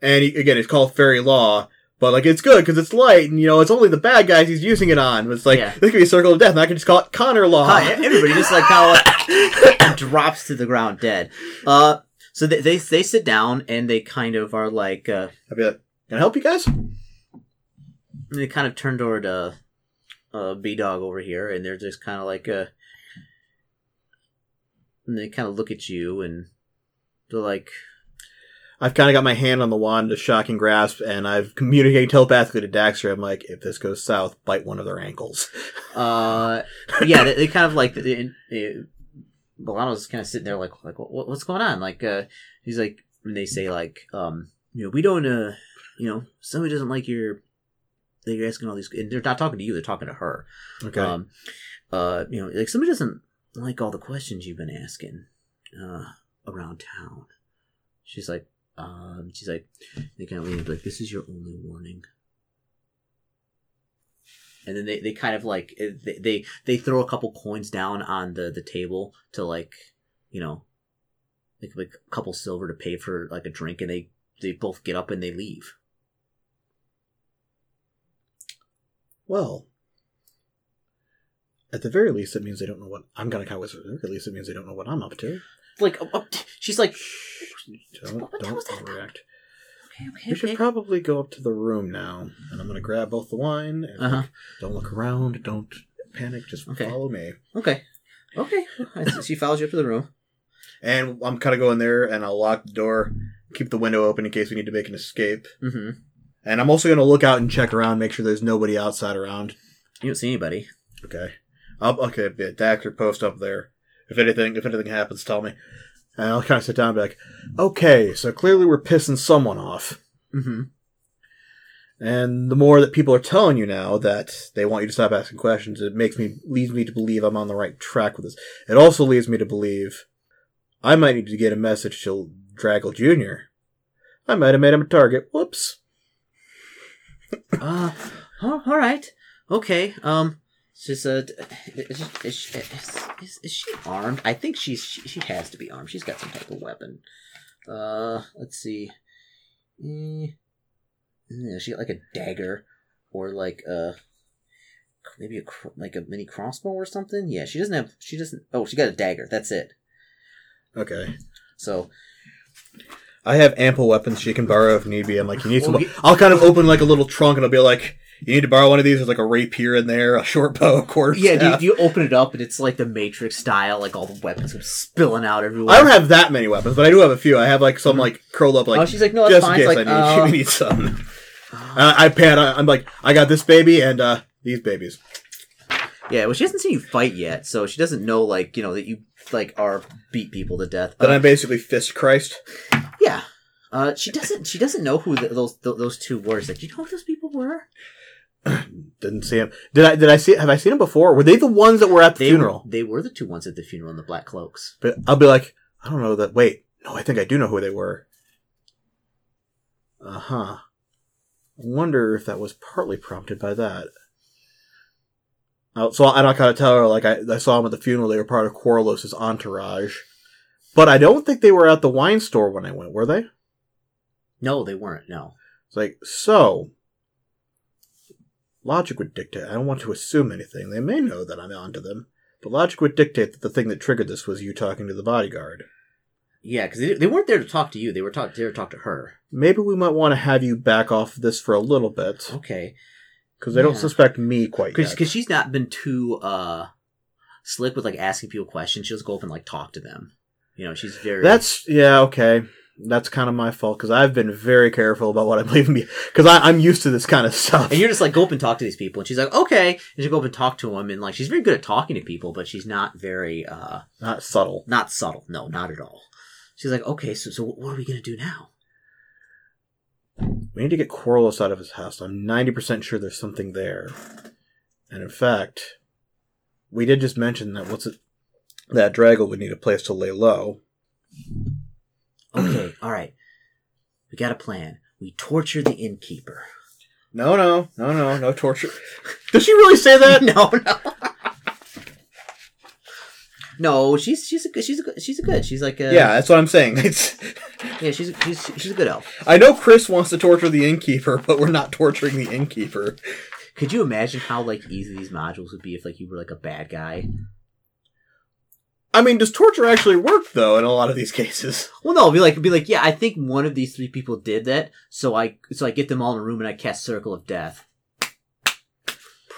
And, he, again, it's called Fairy Law, but, like, it's good, because it's light, and, you know, it's only the bad guys he's using it on. But it's like, yeah. This could be a Circle of Death, and I can just call it Connor Law. Hi, everybody just, like, kind of, like, drops to the ground dead. Uh... So they, they they sit down and they kind of are like, uh, I'll be like, "Can I help you guys?" And they kind of turn toward uh, uh, B-Dog over here, and they're just kind of like, uh, and they kind of look at you, and they're like, "I've kind of got my hand on the wand of Shocking Grasp, and I've communicated telepathically to Daxter. I'm like, if this goes south, bite one of their ankles." Uh, yeah, they, they kind of like. They, they, Belano's kind of sitting there like, like what, what's going on? Like, uh, he's like, when they say like, um, you know, we don't, uh, you know, somebody doesn't like your, they're asking all these, and they're not talking to you, they're talking to her. Okay. Um, uh, you know, like somebody doesn't like all the questions you've been asking, uh, around town. She's like, um, she's like, they kind of lean like, this is your only warning. And then they, they kind of like, they, they they throw a couple coins down on the, the table to like, you know, like, like a couple silver to pay for like a drink. And they, they both get up and they leave. Well, at the very least, it means they don't know what, I'm going to call it, at least it means they don't know what I'm up to. Like, up to, she's like, shh, don't, what don't overreact. Okay, okay, we should okay. probably go up to the room now, and I'm going to grab both the wine, and uh-huh. like, don't look around, don't panic, just okay. follow me. Okay. Okay. She follows you up to the room. And I'm kind of going there, and I'll lock the door, keep the window open in case we need to make an escape. Mm-hmm. And I'm also going to look out and check around, make sure there's nobody outside around. You don't see anybody. Okay. I'll, okay, the actor post up there. If anything, if anything happens, tell me. And I'll kind of sit down and be like, okay, so clearly we're pissing someone off. Mm-hmm. And the more that people are telling you now that they want you to stop asking questions, it makes me, leads me to believe I'm on the right track with this. It also leads me to believe I might need to get a message to Draggle Junior I might have made him a target. Whoops. uh, oh, all right. Okay, um... She's a. Is, is, is, is she armed? I think she's. She, she has to be armed. She's got some type of weapon. Uh, let's see. Mm, she got like a dagger, or like a maybe a like a mini crossbow or something. Yeah, she doesn't have. She doesn't. Oh, she got a dagger. That's it. Okay. So. I have ample weapons she can borrow if need be. I'm like, you need some. I'll kind of open like a little trunk and I'll be like, you need to borrow one of these. There's like a rapier in there, a short bow, of course. Yeah, yeah. You, you open it up and it's like the Matrix style, like all the weapons are spilling out everywhere. I don't have that many weapons, but I do have a few. I have like some mm-hmm. like curled up like. Oh, she's like, no, that's fine. Just in case like, I need, uh... need some. Uh, I, I pan. I, I'm like, I got this baby and uh, these babies. Yeah, well, she hasn't seen you fight yet, so she doesn't know, like, you know, that you, like, are beat people to death. Then uh, I basically fist Christ. Yeah. Uh, she doesn't She doesn't know who the, those th- those two were. She's like, do you know who those people were? Didn't see him. Did I, did I see, have I seen him before? Were they the ones that were at the they funeral? Were, they were the two ones at the funeral in the black cloaks. But I'll be like, I don't know that, wait, no, I think I do know who they were. Uh-huh. I wonder if that was partly prompted by that. So I don't kind of tell her, like, I, I saw them at the funeral. They were part of Quarilos' entourage. But I don't think they were at the wine store when I went, were they? No, they weren't, no. It's like, so, logic would dictate. I don't want to assume anything. They may know that I'm onto them. But logic would dictate that the thing that triggered this was you talking to the bodyguard. Yeah, because they, they weren't there to talk to you. They were, talk, they were to talk to her. Maybe we might want to have you back off this for a little bit. Okay. Because they yeah. don't suspect me quite Cause, yet. Because she's not been too uh, slick with, like, asking people questions. She'll just go up and, like, talk to them. You know, she's very... That's... Yeah, okay. That's kind of my fault, because I've been very careful about what I'm leaving behind. Because I'm used to this kind of stuff. And you're just like, go up and talk to these people. And she's like, okay. And she'll go up and talk to them. And, like, she's very good at talking to people, but she's not very... Uh, not subtle. Not subtle. No, not at all. She's like, okay, so, so what are we going to do now? We need to get Quarilos out of his house. I'm ninety percent sure there's something there. And in fact, we did just mention that what's it, that Draggle would need a place to lay low. Okay, alright. We got a plan. We torture the innkeeper. No, no. No, no. No torture. Did she really say that? No, no. No, she's she's a she's a she's a good she's like a yeah. That's what I'm saying. It's yeah, she's a, she's she's a good elf. I know Chris wants to torture the innkeeper, but we're not torturing the innkeeper. Could you imagine how like easy these modules would be if like you were like a bad guy? I mean, does torture actually work though in a lot of these cases? Well, no, it'd be like it'd be like yeah, I think one of these three people did that, so I so I get them all in a room and I cast Circle of Death.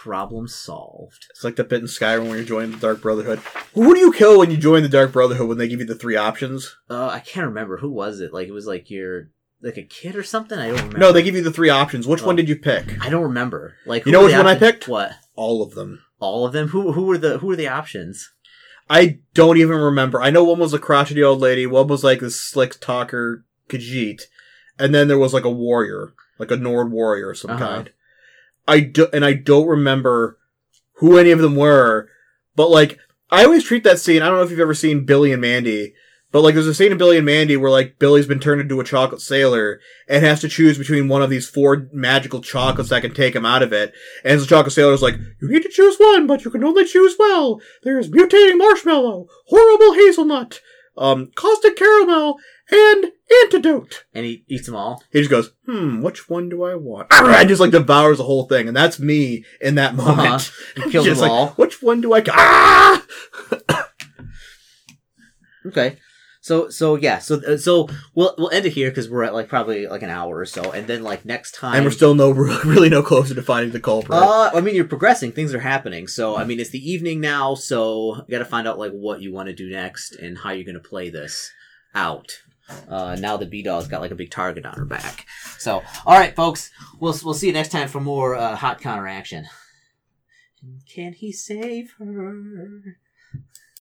Problem solved. It's like the bit in Skyrim when you're joining the Dark Brotherhood. Who do you kill when you join the Dark Brotherhood when they give you the three options? Uh, I can't remember. Who was it? Like, it was like you're, like a kid or something? I don't remember. No, they give you the three options. Which oh. one did you pick? I don't remember. Like, you know which one I picked? What? All of them. All of them? Who who were the who were the options? I don't even remember. I know one was a crotchety old lady, one was like this slick talker Khajiit, and then there was like a warrior, like a Nord warrior of some uh-huh. kind. I do, and I don't remember who any of them were, but, like, I always treat that scene, I don't know if you've ever seen Billy and Mandy, but, like, there's a scene in Billy and Mandy where, like, Billy's been turned into a chocolate sailor and has to choose between one of these four magical chocolates that can take him out of it, and the chocolate sailor's like, you need to choose one, but you can only choose well. There's mutating marshmallow, horrible hazelnut, um, caustic caramel, and antidote. And he eats them all? He just goes, hmm, which one do I want? And just, like, devours the whole thing. And that's me in that moment. Uh-huh. He kills just them like, all. Which one do I... Ah! Okay. So, so yeah. So, so we'll we'll end it here because we're at, like, probably, like, an hour or so. And then, like, next time... And we're still no really no closer to finding the culprit. Uh, I mean, you're progressing. Things are happening. So, I mean, it's the evening now, so you got to find out, like, what you want to do next and how you're going to play this out. Uh, now the B-Doll's got like a big target on her back. So, alright folks, we'll we'll see you next time for more uh, hot counteraction. Can he save her?